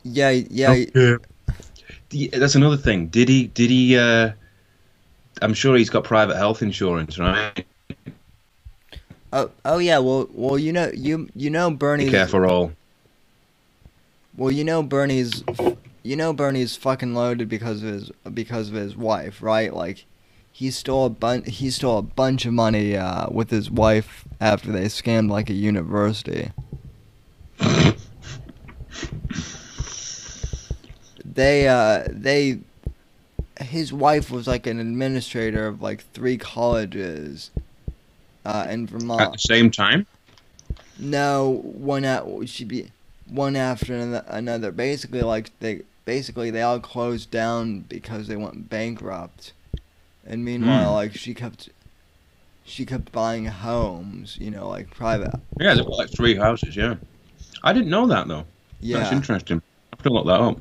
Yeah. That's another thing. Did he I'm sure he's got private health insurance, right? Oh yeah, well you know, you know Bernie's care for all. Well, you know Bernie's fucking loaded because of his wife, right? Like, he stole a bunch of money with his wife after they scammed like a university. His wife was like an administrator of like 3 colleges in Vermont. At the same time? No, one after another. Basically, they all closed down because they went bankrupt. And meanwhile, like, she kept buying homes, you know, like private. Yeah, they bought like 3 houses. Yeah, I didn't know that though. Yeah, that's interesting. I have to look that up.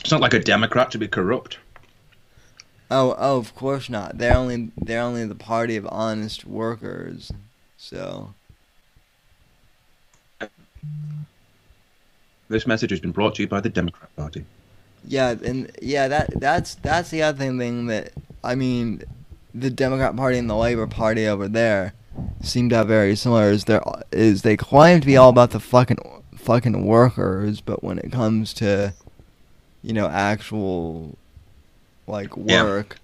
It's not like a Democrat to be corrupt. Oh, of course not. They're only the party of honest workers. So. This message has been brought to you by the Democrat Party. Yeah, and yeah, that's the other thing that, I mean, the Democrat Party and the Labour Party over there seem to have very similar. Is they claim to be all about the fucking workers, but when it comes to, you know, actual like work,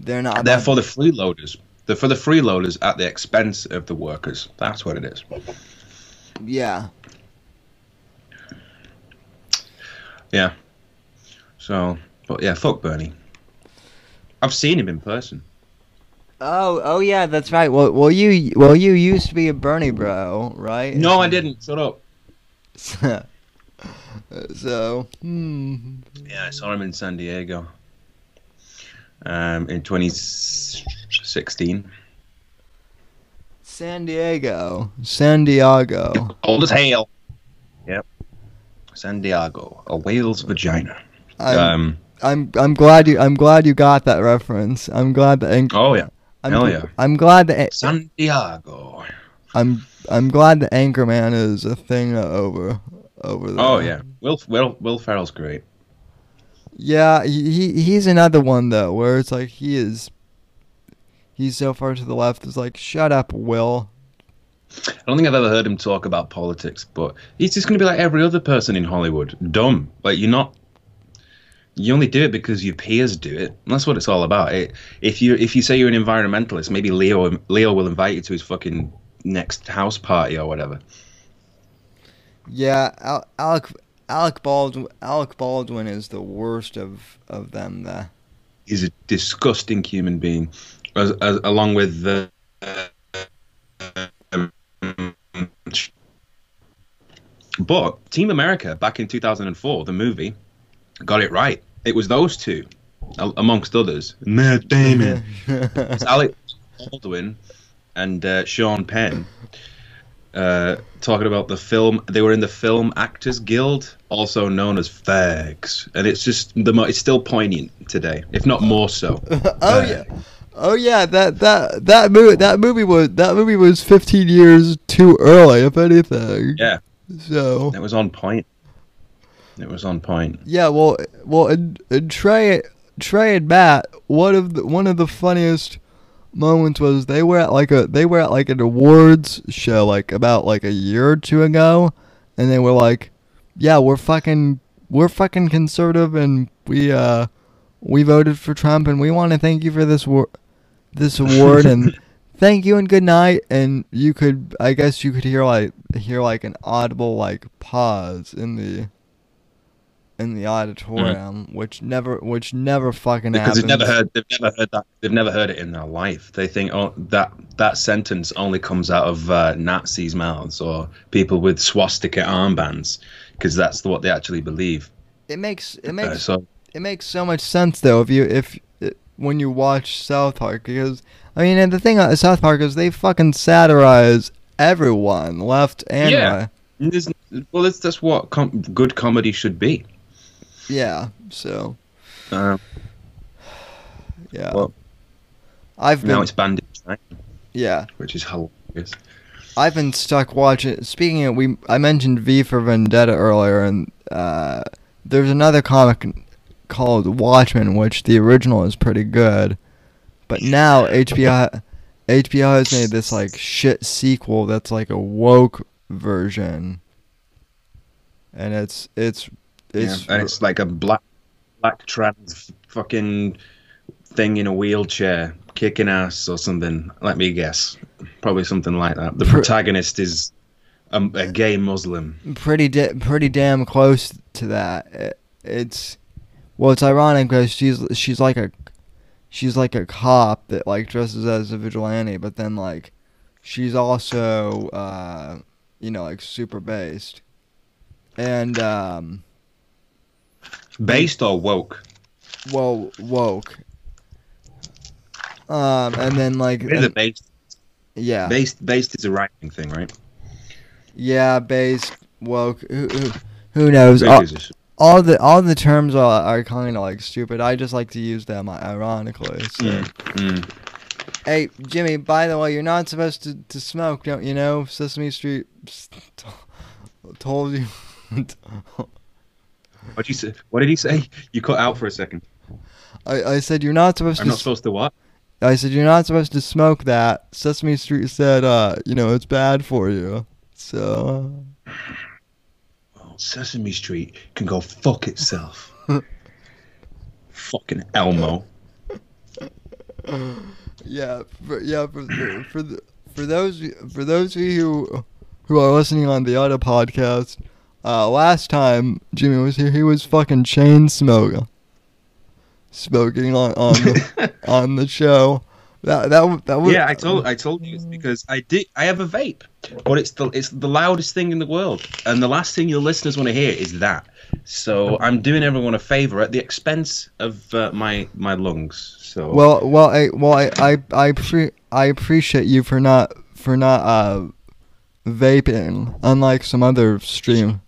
they're not. They're for the freeloaders. They're for the freeloaders at the expense of the workers. That's what it is. Yeah. Yeah. So, but yeah, fuck Bernie. I've seen him in person. Oh yeah, that's right. Well, you used to be a Bernie bro, right? No, I didn't. Shut up. So. Yeah, I saw him in San Diego. In 2016. San Diego. Old as hail. Yep. San Diego, a whale's vagina. I'm glad you got that reference. I'm glad that. I'm glad that San Diego. I'm glad that Anchorman is a thing over there. Oh yeah, Will Ferrell's great. Yeah, he's another one though, where it's like he's so far to the left. It's like, shut up, Will. I don't think I've ever heard him talk about politics, but he's just going to be like every other person in Hollywood. Dumb. Like, you're not... You only do it because your peers do it. And that's what it's all about. If you say you're an environmentalist, maybe Leo will invite you to his fucking next house party or whatever. Yeah, Alec Baldwin is the worst of them there. He's a disgusting human being, as along with the... But Team America back in 2004, the movie, got it right. It was those two, amongst others. Matt Damon, it's Alec Baldwin, and Sean Penn. talking about the film. They were in the Film Actors Guild, also known as FAGs, and it's just it's still poignant today, if not more so. Oh yeah, that movie was 15 years too early, if anything. Yeah. So it was on point. Yeah, well, and Trey and Matt, one of the funniest moments was they were at an awards show about a year or two ago, and they were like, yeah, we're fucking conservative, and we voted for Trump, and we want to thank you for this award, and thank you and good night. And I guess you could hear an audible pause in the auditorium, mm-hmm. which never fucking happens. Because they've never heard it in their life. They think that sentence only comes out of Nazis' mouths or people with swastika armbands, because that's what they actually believe. It makes so much sense though when you watch South Park, because I mean, and the thing about South Park is they fucking satirize everyone, left and right. Well, that's what good comedy should be. Yeah, so. Yeah. Well, now it's banned in China. Yeah. Which is hilarious. I've been stuck watching. Speaking of, I mentioned V for Vendetta earlier, and there's another comic called Watchmen, which the original is pretty good, but now HBO has made this shit sequel that's a woke version, and it's like a black trans fucking thing in a wheelchair kicking ass or something. Let me guess, probably something like that. The protagonist is a gay Muslim. Pretty damn close to that. It's ironic because she's like a cop that dresses as a vigilante, but then she's also super based. And based or woke? Well, woke. And then based. Yeah. Based is a right thing, right? Yeah, based, woke. Who knows? All the terms are kind of stupid. I just like to use them ironically. So. Hey Jimmy, by the way, you're not supposed to smoke, don't you know? Sesame Street told you. What'd you say? What did he say? You cut out for a second. I said you're not supposed. I'm not supposed to what? I said you're not supposed to smoke that. Sesame Street said, it's bad for you. So. Sesame Street can go fuck itself. Fucking Elmo. Yeah, for those of you who are listening on the other podcast, last time Jimmy was here, he was fucking smoking on the show. That was, yeah, I told you, it's because I have a vape, but it's the loudest thing in the world, and the last thing your listeners want to hear is that. So I'm doing everyone a favor at the expense of my lungs. So I appreciate you for not vaping, unlike some other stream.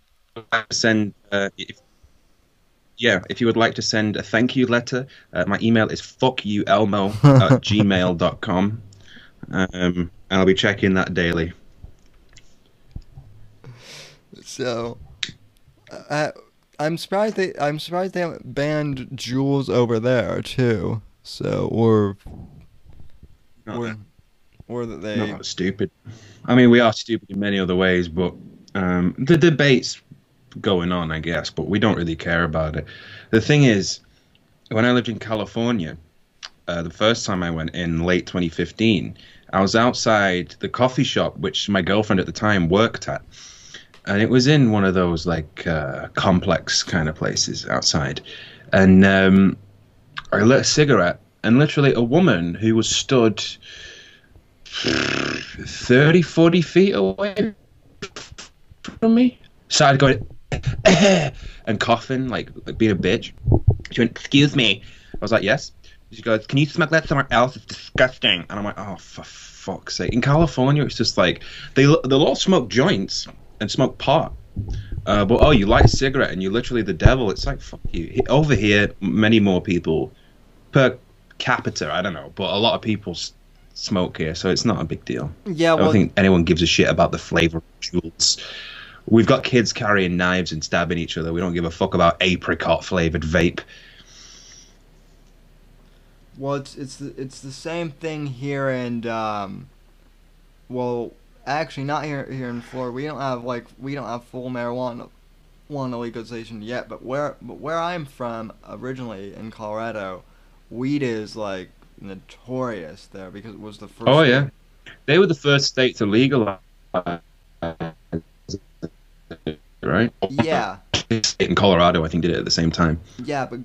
If you would like to send a thank you letter, my email is fuckyouelmo@gmail.com. And I'll be checking that daily. So, I'm surprised they haven't banned Jules over there too. So, or that they not stupid. I mean, we are stupid in many other ways, but the debates going on, I guess, but we don't really care about it. The thing is, when I lived in California, the first time I went in late 2015, I was outside the coffee shop which my girlfriend at the time worked at, and it was in one of those complex kind of places outside, and I lit a cigarette, and literally a woman who was stood 30-40 feet away from me started going and coughing, like being a bitch. She went, "Excuse me." I was like, "Yes." She goes, "Can you smoke that somewhere else? It's disgusting." And I'm like, "Oh, for fuck's sake. In California, it's just like, they'll all smoke joints and smoke pot. But, oh, you light a cigarette and you're literally the devil. It's like, fuck you. Over here, many more people per capita, I don't know, but a lot of people smoke here, so it's not a big deal. Yeah, well, I don't think anyone gives a shit about the flavour of jewels. We've got kids carrying knives and stabbing each other. We don't give a fuck about apricot-flavoured vape. Well, it's the same thing here, and well, actually not here in Florida. We don't have full marijuana legalization yet, but where I'm from originally in Colorado, weed is like notorious there because it was the first. Oh yeah, they were the first state to legalize, right? Yeah. In Colorado, I think did it at the same time. Yeah, but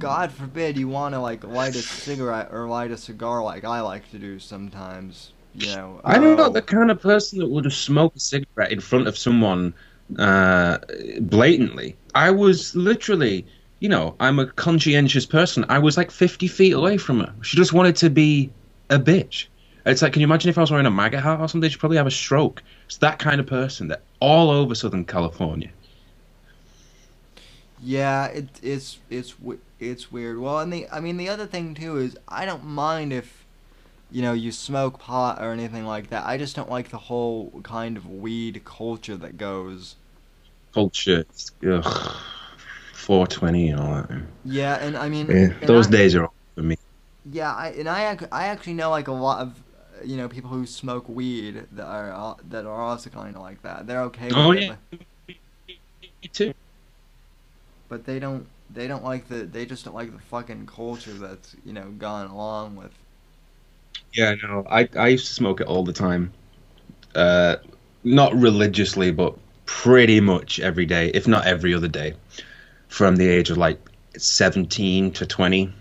God forbid you want to like light a cigarette or light a cigar like I like to do sometimes. You know, I'm not the kind of person that would have smoked a cigarette in front of someone blatantly. I was literally, you know, I'm a conscientious person. I was like 50 feet away from her. She just wanted to be a bitch. It's like, can you imagine if I was wearing a MAGA hat or something? She'd probably have a stroke. It's that kind of person. They're all over Southern California. Yeah, it's weird. Well, and the other thing too is I don't mind if, you know, you smoke pot or anything like that. I just don't like the whole kind of weed culture that goes. Culture, ugh, 420 and all that. Yeah, and I mean, yeah, those days are all for me. Yeah, I actually know like a lot of, you know, people who smoke weed that are also kind of like that. They're okay with it. Oh yeah, me too. But they don't like the fucking culture that's, you know, gone along with. Yeah, no, I used to smoke it all the time, not religiously, but pretty much every day, if not every other day, from the age of like 17 to 20, and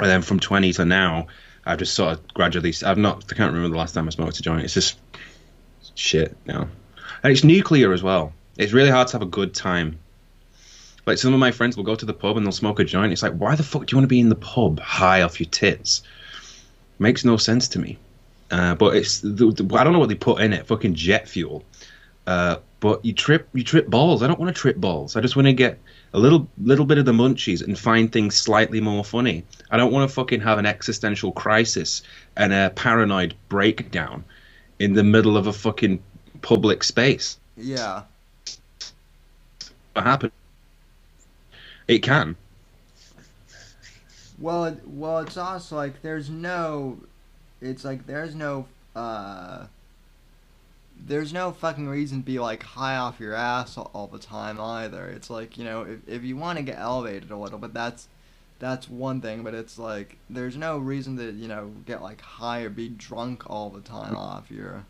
then from 20 to now, I've just sort of gradually. I can't remember the last time I smoked a joint. It's just shit now, and it's nuclear as well. It's really hard to have a good time. Like, some of my friends will go to the pub and they'll smoke a joint. It's like, why the fuck do you want to be in the pub high off your tits? Makes no sense to me. But it's I don't know what they put in it, fucking jet fuel. But you trip balls. I don't want to trip balls. I just want to get a little bit of the munchies and find things slightly more funny. I don't want to fucking have an existential crisis and a paranoid breakdown in the middle of a fucking public space. Yeah. What happened? It can. Well, it's also like there's no fucking reason to be like high off your ass all the time either. It's like, you know, if you want to get elevated a little, but that's one thing. But it's like there's no reason to, you know, get like high or be drunk all the time off your.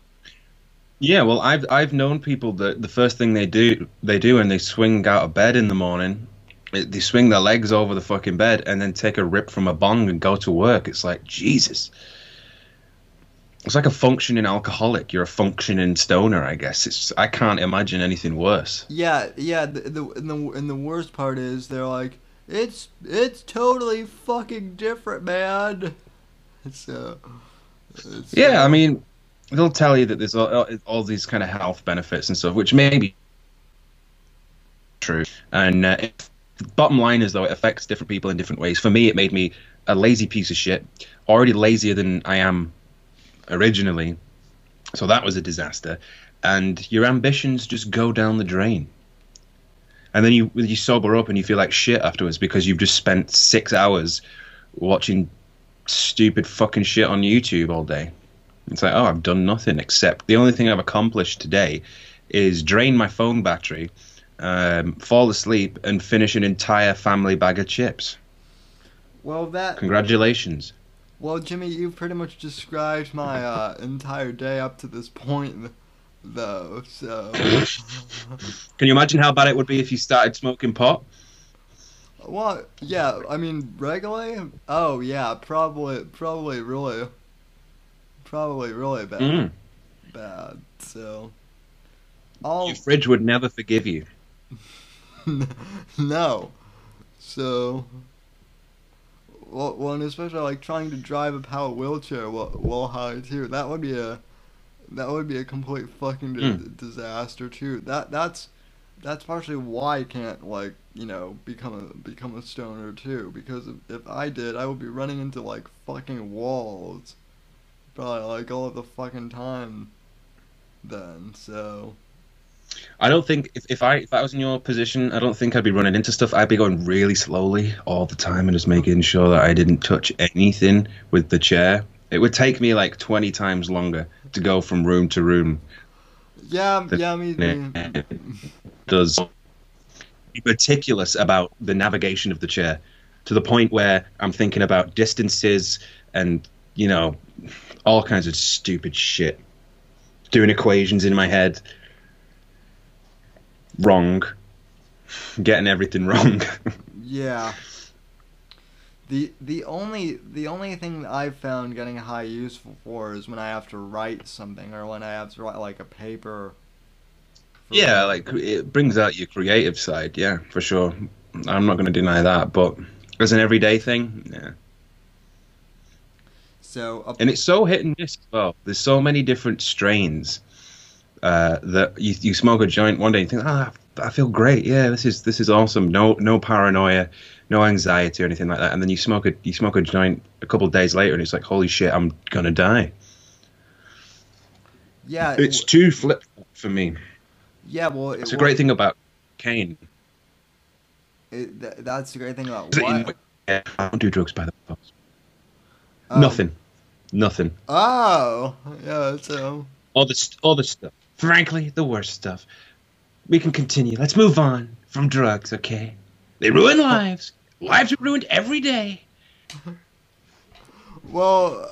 Yeah, well, I've known people that the first thing they do when they swing out of bed in the morning. They swing their legs over the fucking bed and then take a rip from a bong and go to work. It's like, Jesus. It's like a functioning alcoholic. You're a functioning stoner, I guess. I can't imagine anything worse. Yeah. And the worst part is they're like, it's totally fucking different, man. Yeah, I mean, they'll tell you that there's all these kind of health benefits and stuff, which may be true. And the bottom line is, though, it affects different people in different ways. For me, it made me a lazy piece of shit, already lazier than I am originally. So that was a disaster. And your ambitions just go down the drain. And then you sober up and you feel like shit afterwards because you've just spent 6 hours watching stupid fucking shit on YouTube all day. It's like, oh, I've done nothing except the only thing I've accomplished today is drain my phone battery, fall asleep and finish an entire family bag of chips. Well, congratulations. Well, Jimmy, you've pretty much described my entire day up to this point, though. So, can you imagine how bad it would be if you started smoking pot? Well, yeah. I mean, regularly. Oh, yeah. Probably really bad. Bad. So, your fridge would never forgive you. No. So, one, especially like trying to drive a power wheelchair while high too. That would be a complete fucking disaster too. That's partially why I can't become a stoner too, because if I did, I would be running into like fucking walls, probably like all of the fucking time. Then so. I don't think if I was in your position, I don't think I'd be running into stuff. I'd be going really slowly all the time and just making sure that I didn't touch anything with the chair. It would take me like 20 times longer to go from room to room. Yeah, me. Does be meticulous about the navigation of the chair to the point where I'm thinking about distances and all kinds of stupid shit, doing equations in my head. Wrong. Getting everything wrong. Yeah. The only thing that I've found getting high useful for is when I have to write something, or when I have to write like a paper. Yeah, like it brings out your creative side, yeah, for sure. I'm not going to deny that, but as an everyday thing, yeah. And it's so hit and miss as well. There's so many different strains. That you smoke a joint one day and think, I feel great, yeah, this is awesome, no paranoia, no anxiety or anything like that, and then you smoke a joint a couple of days later and it's like, holy shit, I'm gonna die. Yeah, it's too flip for me. Yeah, well, it's a great thing about cocaine. That's the great thing about what? I don't do drugs by the box. Nothing. Oh, yeah, so all the stuff. Frankly, the worst stuff. We can continue. Let's move on from drugs, okay? They ruin lives. Lives are ruined every day. Well,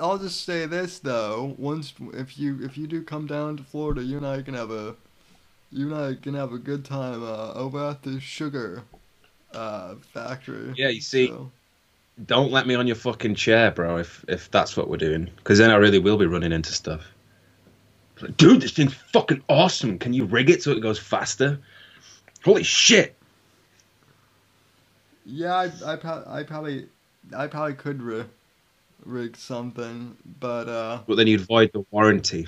I'll just say this though. Once, if you do come down to Florida, you and I can have a good time over at the sugar factory. Yeah, you see. So. Don't let me on your fucking chair, bro, if that's what we're doing. Because then I really will be running into stuff. Like, dude, this thing's fucking awesome. Can you rig it so it goes faster? Holy shit. Yeah, I probably could rig something, but... But then you'd void the warranty.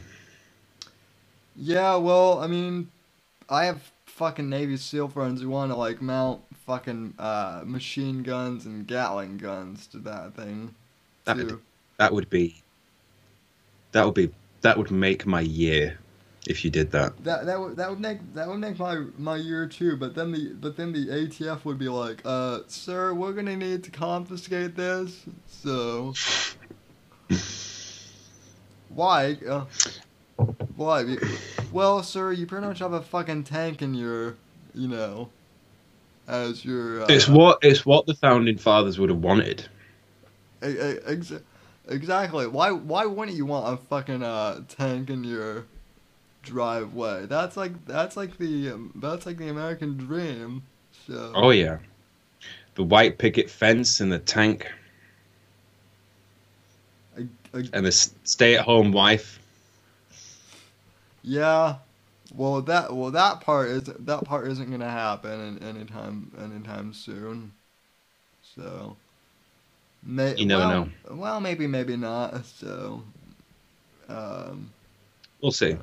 Yeah, well, I mean, I have fucking Navy SEAL friends who want to, like, mount... fucking machine guns and Gatling guns to that thing. That would make my year if you did that. That would make my year too. But then the ATF would be like, sir, we're gonna need to confiscate this. So why? Why? Well, sir, you pretty much have a fucking tank in your, as your... It's what the Founding Fathers would have wanted. Exactly. Why wouldn't you want a fucking tank in your driveway? That's like the American dream. So. Oh yeah, the white picket fence and the tank, and the stay-at-home wife. Yeah. Well, that part isn't gonna happen anytime soon. So, you never know. Well, maybe not. So, we'll see.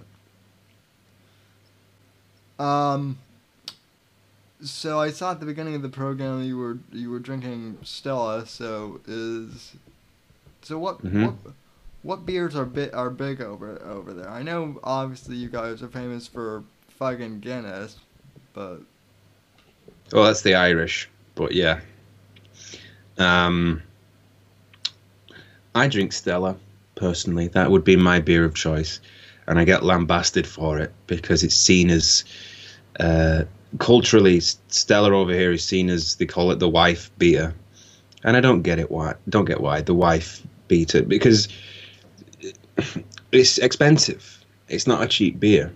So I saw at the beginning of the program you were drinking Stella. So what? Mm-hmm. What beers are big over there? I know, obviously, you guys are famous for fucking Guinness, but... Well, that's the Irish, but yeah. I drink Stella, personally. That would be my beer of choice. And I get lambasted for it, because it's seen as... culturally, Stella over here is seen as, they call it the wife beater. And I don't get why, the wife beater, because... It's expensive. It's not a cheap beer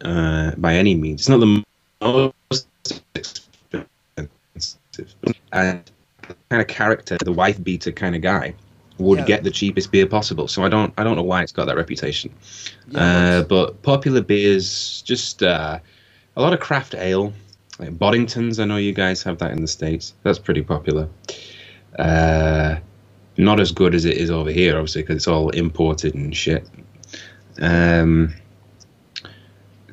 by any means. It's not the most expensive. And the kind of character, the wife beater kind of guy, would get the cheapest beer possible. So I don't know why it's got that reputation. Yeah, but popular beers, just a lot of craft ale, like Boddingtons. I know you guys have that in the States. That's pretty popular. Not as good as it is over here, obviously, because it's all imported and shit.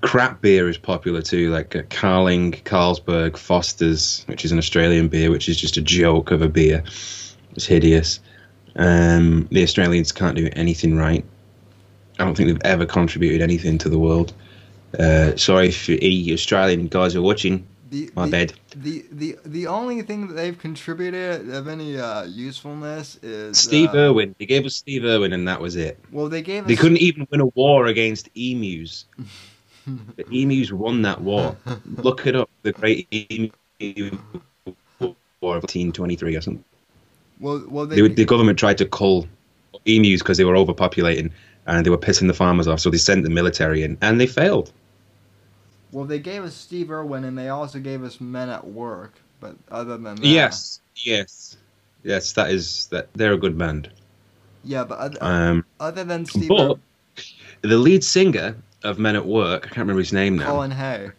Crap beer is popular too, like Carling, Carlsberg, Foster's, which is an Australian beer, which is just a joke of a beer. It's hideous. The Australians can't do anything right. I don't think they've ever contributed anything to the world. Sorry for any Australian guys who are watching. The only thing that they've contributed of any usefulness is Steve Irwin. They gave us Steve Irwin, and that was it. Well, they couldn't even win a war against emus. The emus won that war. Look it up. The Great Emu War of 1823 or something. Well, the government tried to cull emus because they were overpopulating and they were pissing the farmers off, so they sent the military in, and they failed. Well, they gave us Steve Irwin, and they also gave us Men at Work. But other than that, yes, that is that. They're a good band. Yeah, but other than Steve, the lead singer of Men at Work, I can't remember his name now. Colin Hay.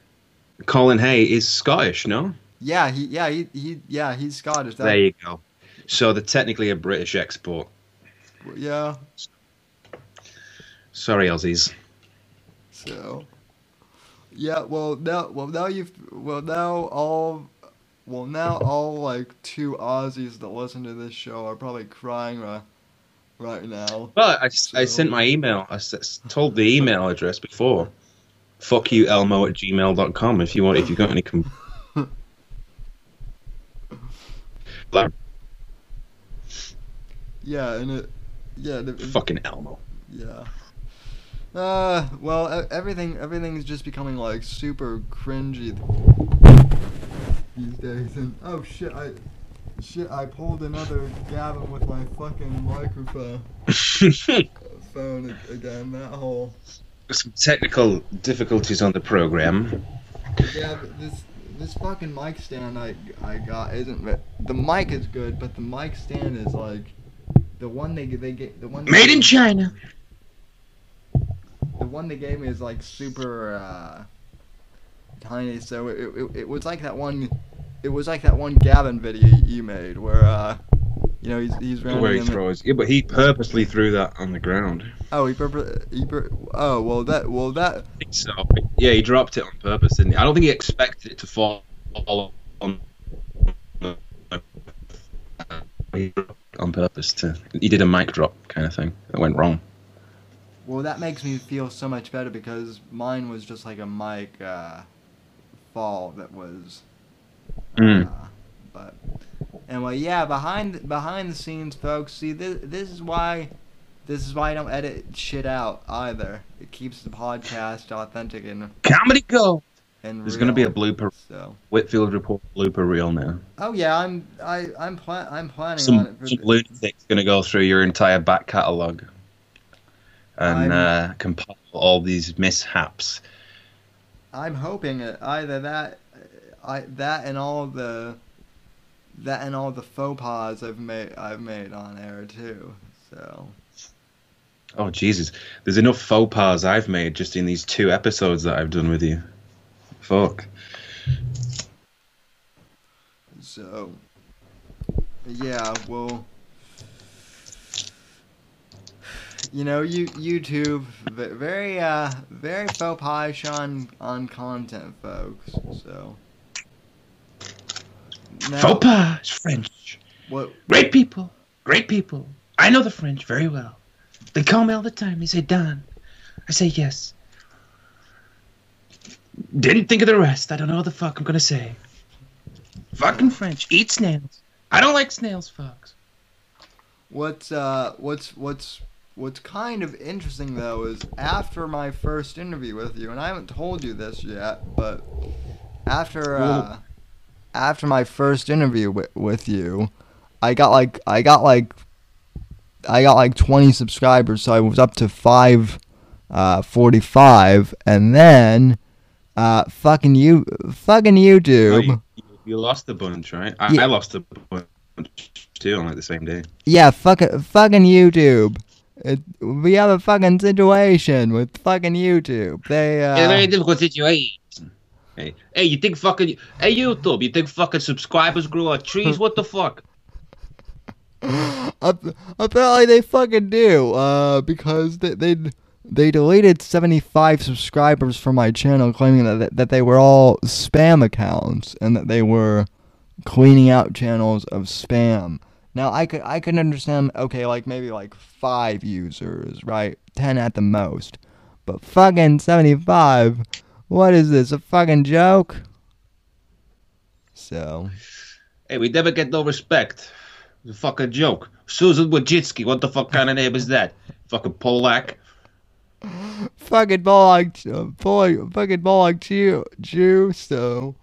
Colin Hay is Scottish, no? Yeah, he's Scottish. There you go. So they're technically a British export. Yeah. Sorry, Aussies. So. Yeah, now all like two Aussies that listen to this show are probably crying right now. Well, I sent my email. I told the email address before. Fuck you, Elmo at gmail.com. If you got any. Yeah, and it. Yeah. Fucking Elmo. Yeah. Well, everything is just becoming like super cringy these days. And oh shit, I pulled another Gavin with my fucking microphone phone again. That whole some technical difficulties on the program. Yeah, but this fucking mic stand I got isn't the mic is good, but the mic stand is like the one they get the one made in China. The one they gave me is like super tiny, so it was like that one. It was like that one Gavin video you made, where he's running. Where he throws, yeah, but he purposely threw that on the ground. Oh, that. I think so. Yeah, he dropped it on purpose, didn't he? I don't think he expected it to fall on purpose. He did a mic drop kind of thing. It went wrong. Well, that makes me feel so much better because mine was just like a mic fall that was. But anyway, yeah, behind the scenes, folks. See, this is why I don't edit shit out either. It keeps the podcast authentic and comedy gold. And there's going to be a blooper. So. Whitfield Report blooper reel now. Oh yeah, I'm planning on it. Some lunatic's going to go through your entire back catalogue. And compile all these mishaps. I'm hoping either that and all the faux pas I've made on air too. So. Oh Jesus! There's enough faux pas I've made just in these two episodes that I've done with you. Fuck. So. Yeah. Well. YouTube, very, very faux pas on content, folks. So now, faux pas is French. What? Great people. I know the French very well. They call me all the time. They say Don. I say yes. Didn't think of the rest. I don't know what the fuck I'm gonna say. Fucking French. Eat snails. I don't like snails, folks. What's kind of interesting, though, is after my first interview with you, and I haven't told you this yet, but after my first interview with you, I got like 20 subscribers, so I was up to 545, and then fucking YouTube. No, you lost a bunch, right? I lost a bunch too on like the same day. Yeah, fucking YouTube. We have a fucking situation with fucking YouTube. They, it's a very difficult situation. Hey, you think fucking... Hey, YouTube, you think fucking subscribers grow on trees? What the fuck? Apparently they fucking do, because they deleted 75 subscribers from my channel, claiming that they were all spam accounts and that they were cleaning out channels of spam. Now I could understand, okay, like maybe like 5 users, right? 10 at the most, but fucking 75. What is this, a fucking joke? So, hey, we never get no respect. It's a fucking joke. Susan Wojcicki, what the fuck kind of name is that? Fucking Polak. Fucking Polak Jew. So,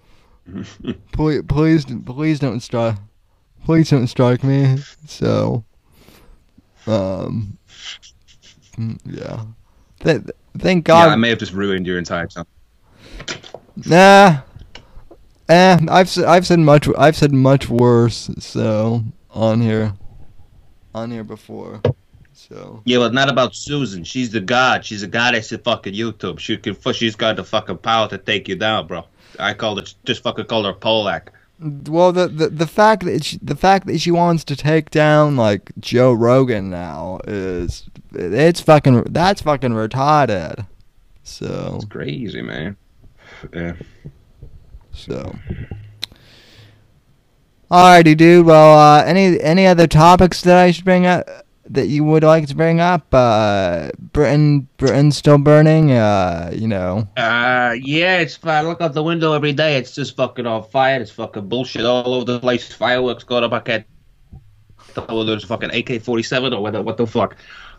please don't strike. Please don't strike me. So, yeah. Thank God. Yeah, I may have just ruined your entire time. Nah. I've said much worse. So on here before. So. Yeah, but not about Susan. She's the god. She's a goddess of fucking YouTube. She's got the fucking power to take you down, bro. I called her Polak. Well, the fact that she wants to take down like Joe Rogan now is fucking retarded. So it's crazy, man. Yeah. So. Alrighty, dude. Well, any other topics that I should bring up that you would like to bring up? Britain's still burning. You know. Yeah, it's fine. I look out the window every day. It's just fucking on fire. It's fucking bullshit all over the place. Fireworks going up. I can't tell whether it's fucking AK-47 or whether what the fuck.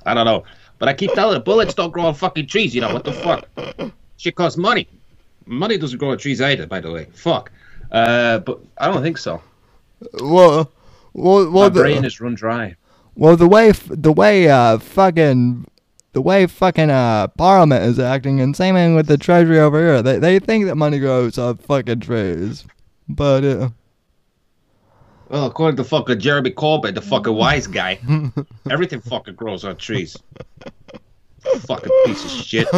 I don't know. But I keep telling it, bullets don't grow on fucking trees. You know what the fuck? Shit costs money. Money doesn't grow on trees either. By the way, fuck. But I don't think so. Well, my brain is run dry. Well, the way Parliament is acting, and same thing with the Treasury over here. They think that money grows on fucking trees, but well, according to fucking Jeremy Corbyn, the fucking wise guy, everything fucking grows on trees. Fucking piece of shit.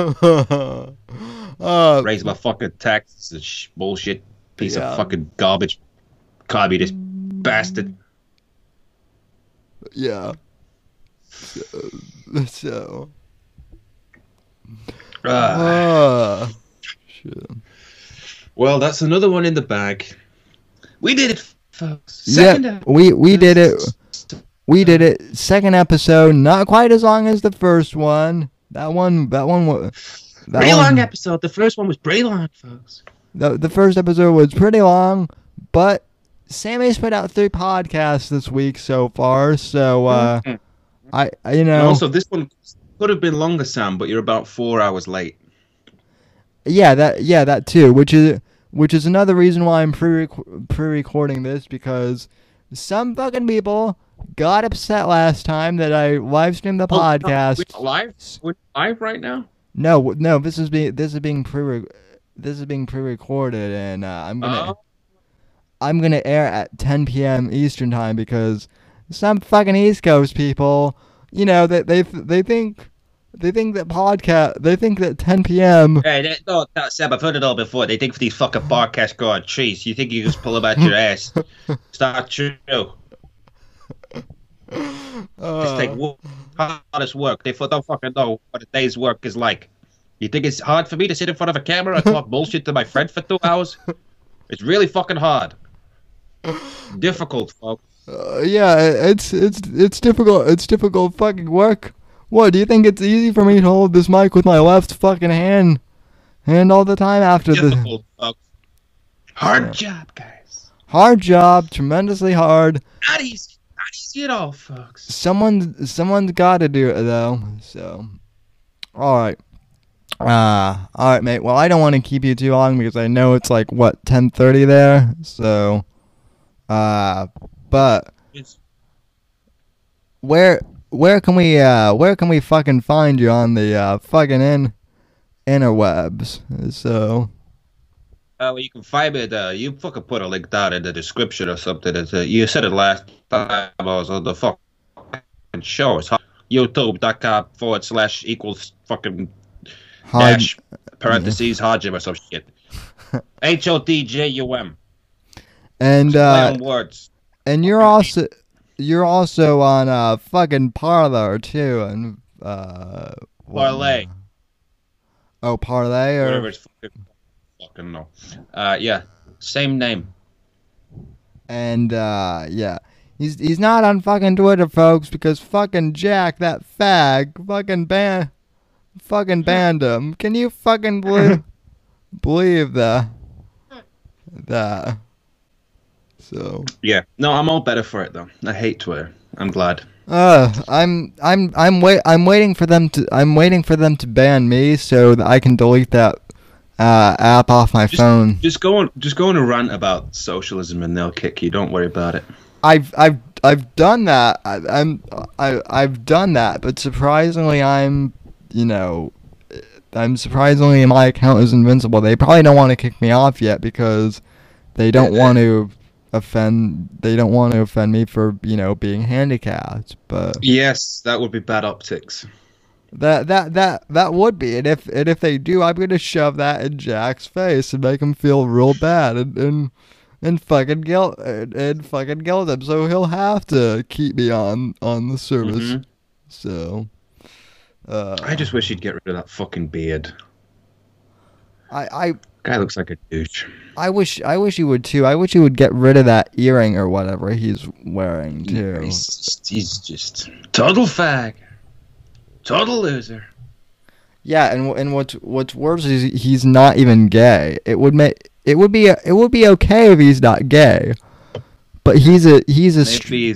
Raise my fucking taxes and bullshit. Piece of fucking garbage. Communist bastard. Yeah. So. Shit. Well, that's another one in the bag. We did it, folks. We did it. We did it. Second episode, not quite as long as the first one. That one was pretty long episode. The first one was pretty long, folks. The first episode was pretty long, but Sammy's put out 3 podcasts this week so far, so I you know. And also, this one could have been longer, Sam, but you're about 4 hours late. Yeah, that too, which is another reason why I'm pre-recording this, because some fucking people got upset last time that I live streamed the podcast. No, we're live right now? No, this is being pre-recorded, and I'm gonna. Oh. I'm going to air at 10 p.m. Eastern time, because some fucking East Coast people, you know, they think that 10 p.m. Hey, no, Sam, I've heard it all before. They think these fucking podcasts go on trees. You think you just pull them out your ass. It's not true. Just take hardest work. They don't fucking know what a day's work is like. You think it's hard for me to sit in front of a camera and talk bullshit to my friend for 2 hours? It's really fucking hard. Difficult, folks. Yeah, it's difficult. It's difficult fucking work. What, do you think it's easy for me to hold this mic with my left fucking hand all the time after this? Difficult, folks. Hard job, guys. Hard job, tremendously hard. Not easy. Not easy at all, folks. Someone's got to do it though. So, all right. All right, mate. Well, I don't want to keep you too long, because I know it's like, what, 10:30 there? So, but where can we fucking find you on the fucking interwebs? So, well, you can find it. You fucking put a link down in the description or something. You said it last time I was on the fucking show. It's youtube.com/equals fucking. Hodgem. / Hodgem or some shit. Hodgem. And words. And you're also on fucking Parler too, and Parlay. Oh, Parlay or whatever it's fucking no. Yeah, same name. And yeah. He's not on fucking Twitter, folks, because fucking Jack, that fag, fucking banned him. Can you fucking believe that? So yeah, no, I'm all better for it though. I hate Twitter. I'm glad. I'm waiting for them to ban me so that I can delete that app off my phone. Just go on a rant about socialism and they'll kick you. Don't worry about it. I've done that. I've done that, but surprisingly, surprisingly my account is invincible. They probably don't want to kick me off yet because they don't want to offend. They don't want to offend me for being handicapped. But yes, that would be bad optics. That would be. And if they do, I'm gonna shove that in Jack's face and make him feel real bad and fucking guilt him, so he'll have to keep me on the service. Mm-hmm. So, I just wish he'd get rid of that fucking beard. Guy looks like a douche. I wish he would too. I wish he would get rid of that earring or whatever he's wearing too. He's just total fag, total loser. Yeah, and what's worse is he's not even gay. It would be okay if he's not gay, but he's a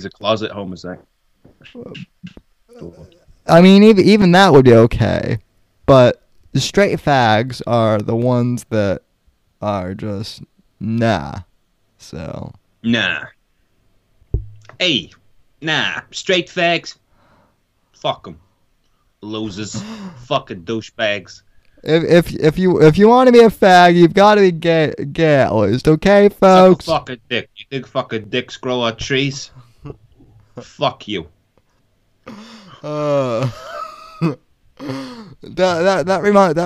closet homosexual. I mean, even that would be okay, but the straight fags are the ones that are just nah. So nah. Hey, nah, straight fags. Fuck them, losers, fucking douchebags. If you want to be a fag, you've got to be gay at least, okay, folks? Suck a fucking dick. You think fucking dicks grow on trees? Fuck you. That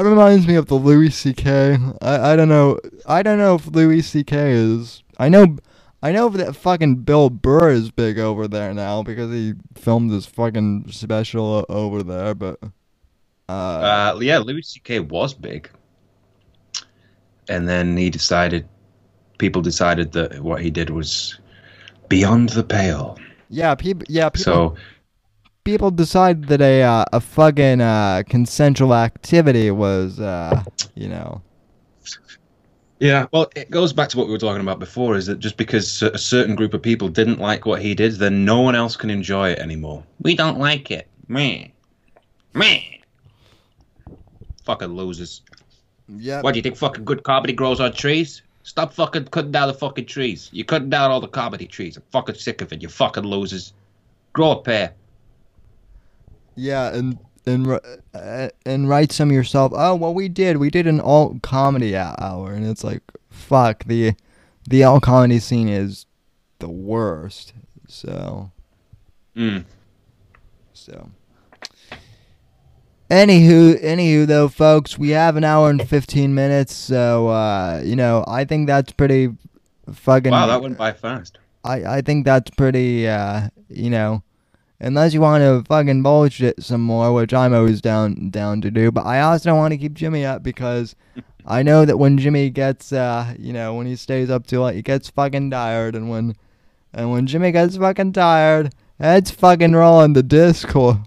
reminds me of the Louis C.K. I don't know if Louis C.K. is. I know that fucking Bill Burr is big over there now because he filmed his fucking special over there, but. Yeah, Louis C.K. was big, and then people decided that what he did was beyond the pale. Yeah, people decided that a fucking consensual activity was . Yeah, well, it goes back to what we were talking about before: is that just because a certain group of people didn't like what he did, then no one else can enjoy it anymore. We don't like it, meh. Fucking losers. Yeah. What do you think? Fucking good comedy grows on trees? Stop fucking cutting down the fucking trees. You're cutting down all the comedy trees. I'm fucking sick of it. You fucking losers. Grow a pair. Yeah, and write some yourself. Oh well, we did an alt comedy hour, and it's like fuck, the alt comedy scene is the worst. So. So. Anywho, though, folks, we have an hour and 15 minutes, so, I think that's pretty fucking... Wow, that went by fast. I think that's pretty, unless you want to fucking bullshit some more, which I'm always down to do, but I also don't want to keep Jimmy up because I know that when Jimmy gets, when he stays up too late, he gets fucking tired, and when Jimmy gets fucking tired, it's fucking rolling the Discord.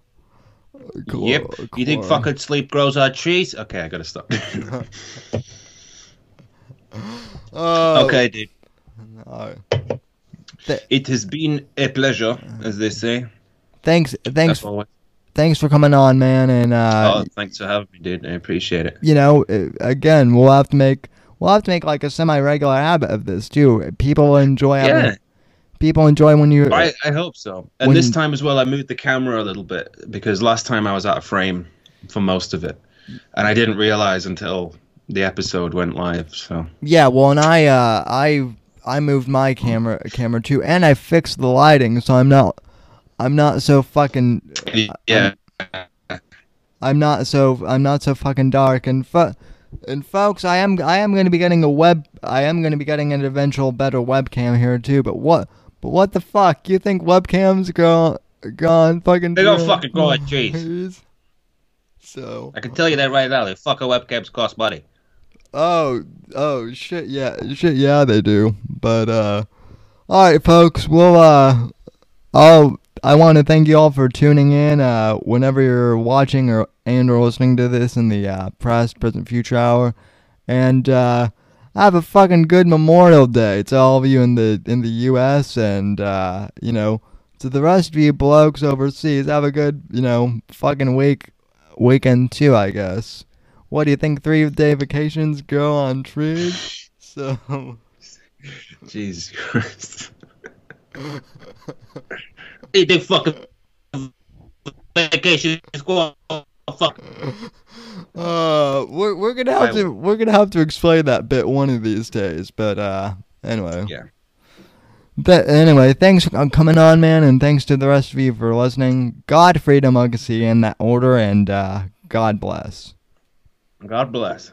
Yep. You think fucking sleep grows on trees? Okay, I gotta stop. Okay, dude. No. It has been a pleasure, as they say. Thanks for coming on, man. And thanks for having me, dude. I appreciate it. Again, we'll have to make like a semi-regular habit of this too. People enjoy. Yeah. People enjoy when you... I hope so. And this time as well, I moved the camera a little bit because last time I was out of frame for most of it. And I didn't realize until the episode went live, so... Yeah, well, and I moved my camera too, and I fixed the lighting, so I'm not so fucking... Yeah. I'm not so fucking dark, and And folks, I am going to be getting an eventual better webcam here too. But what the fuck? You think webcams gone fucking? They don't fucking grow like trees. So I can tell you that right now. The fucking webcams cost money. Oh shit, yeah, they do. But all right, folks, we'll I want to thank you all for tuning in. Whenever you're watching or listening to this in the past, present, future hour, and have a fucking good Memorial Day to all of you in the U.S. and to the rest of you blokes overseas. Have a good fucking weekend too, I guess. What do you think? 3-day vacations go on trees? So, Jesus Christ. You think fucking vacations go on fucking? We're gonna have to explain that bit one of these days. But anyway. Yeah. But anyway, thanks for coming on, man, and thanks to the rest of you for listening. God, freedom, democracy, in that order, and God bless. God bless.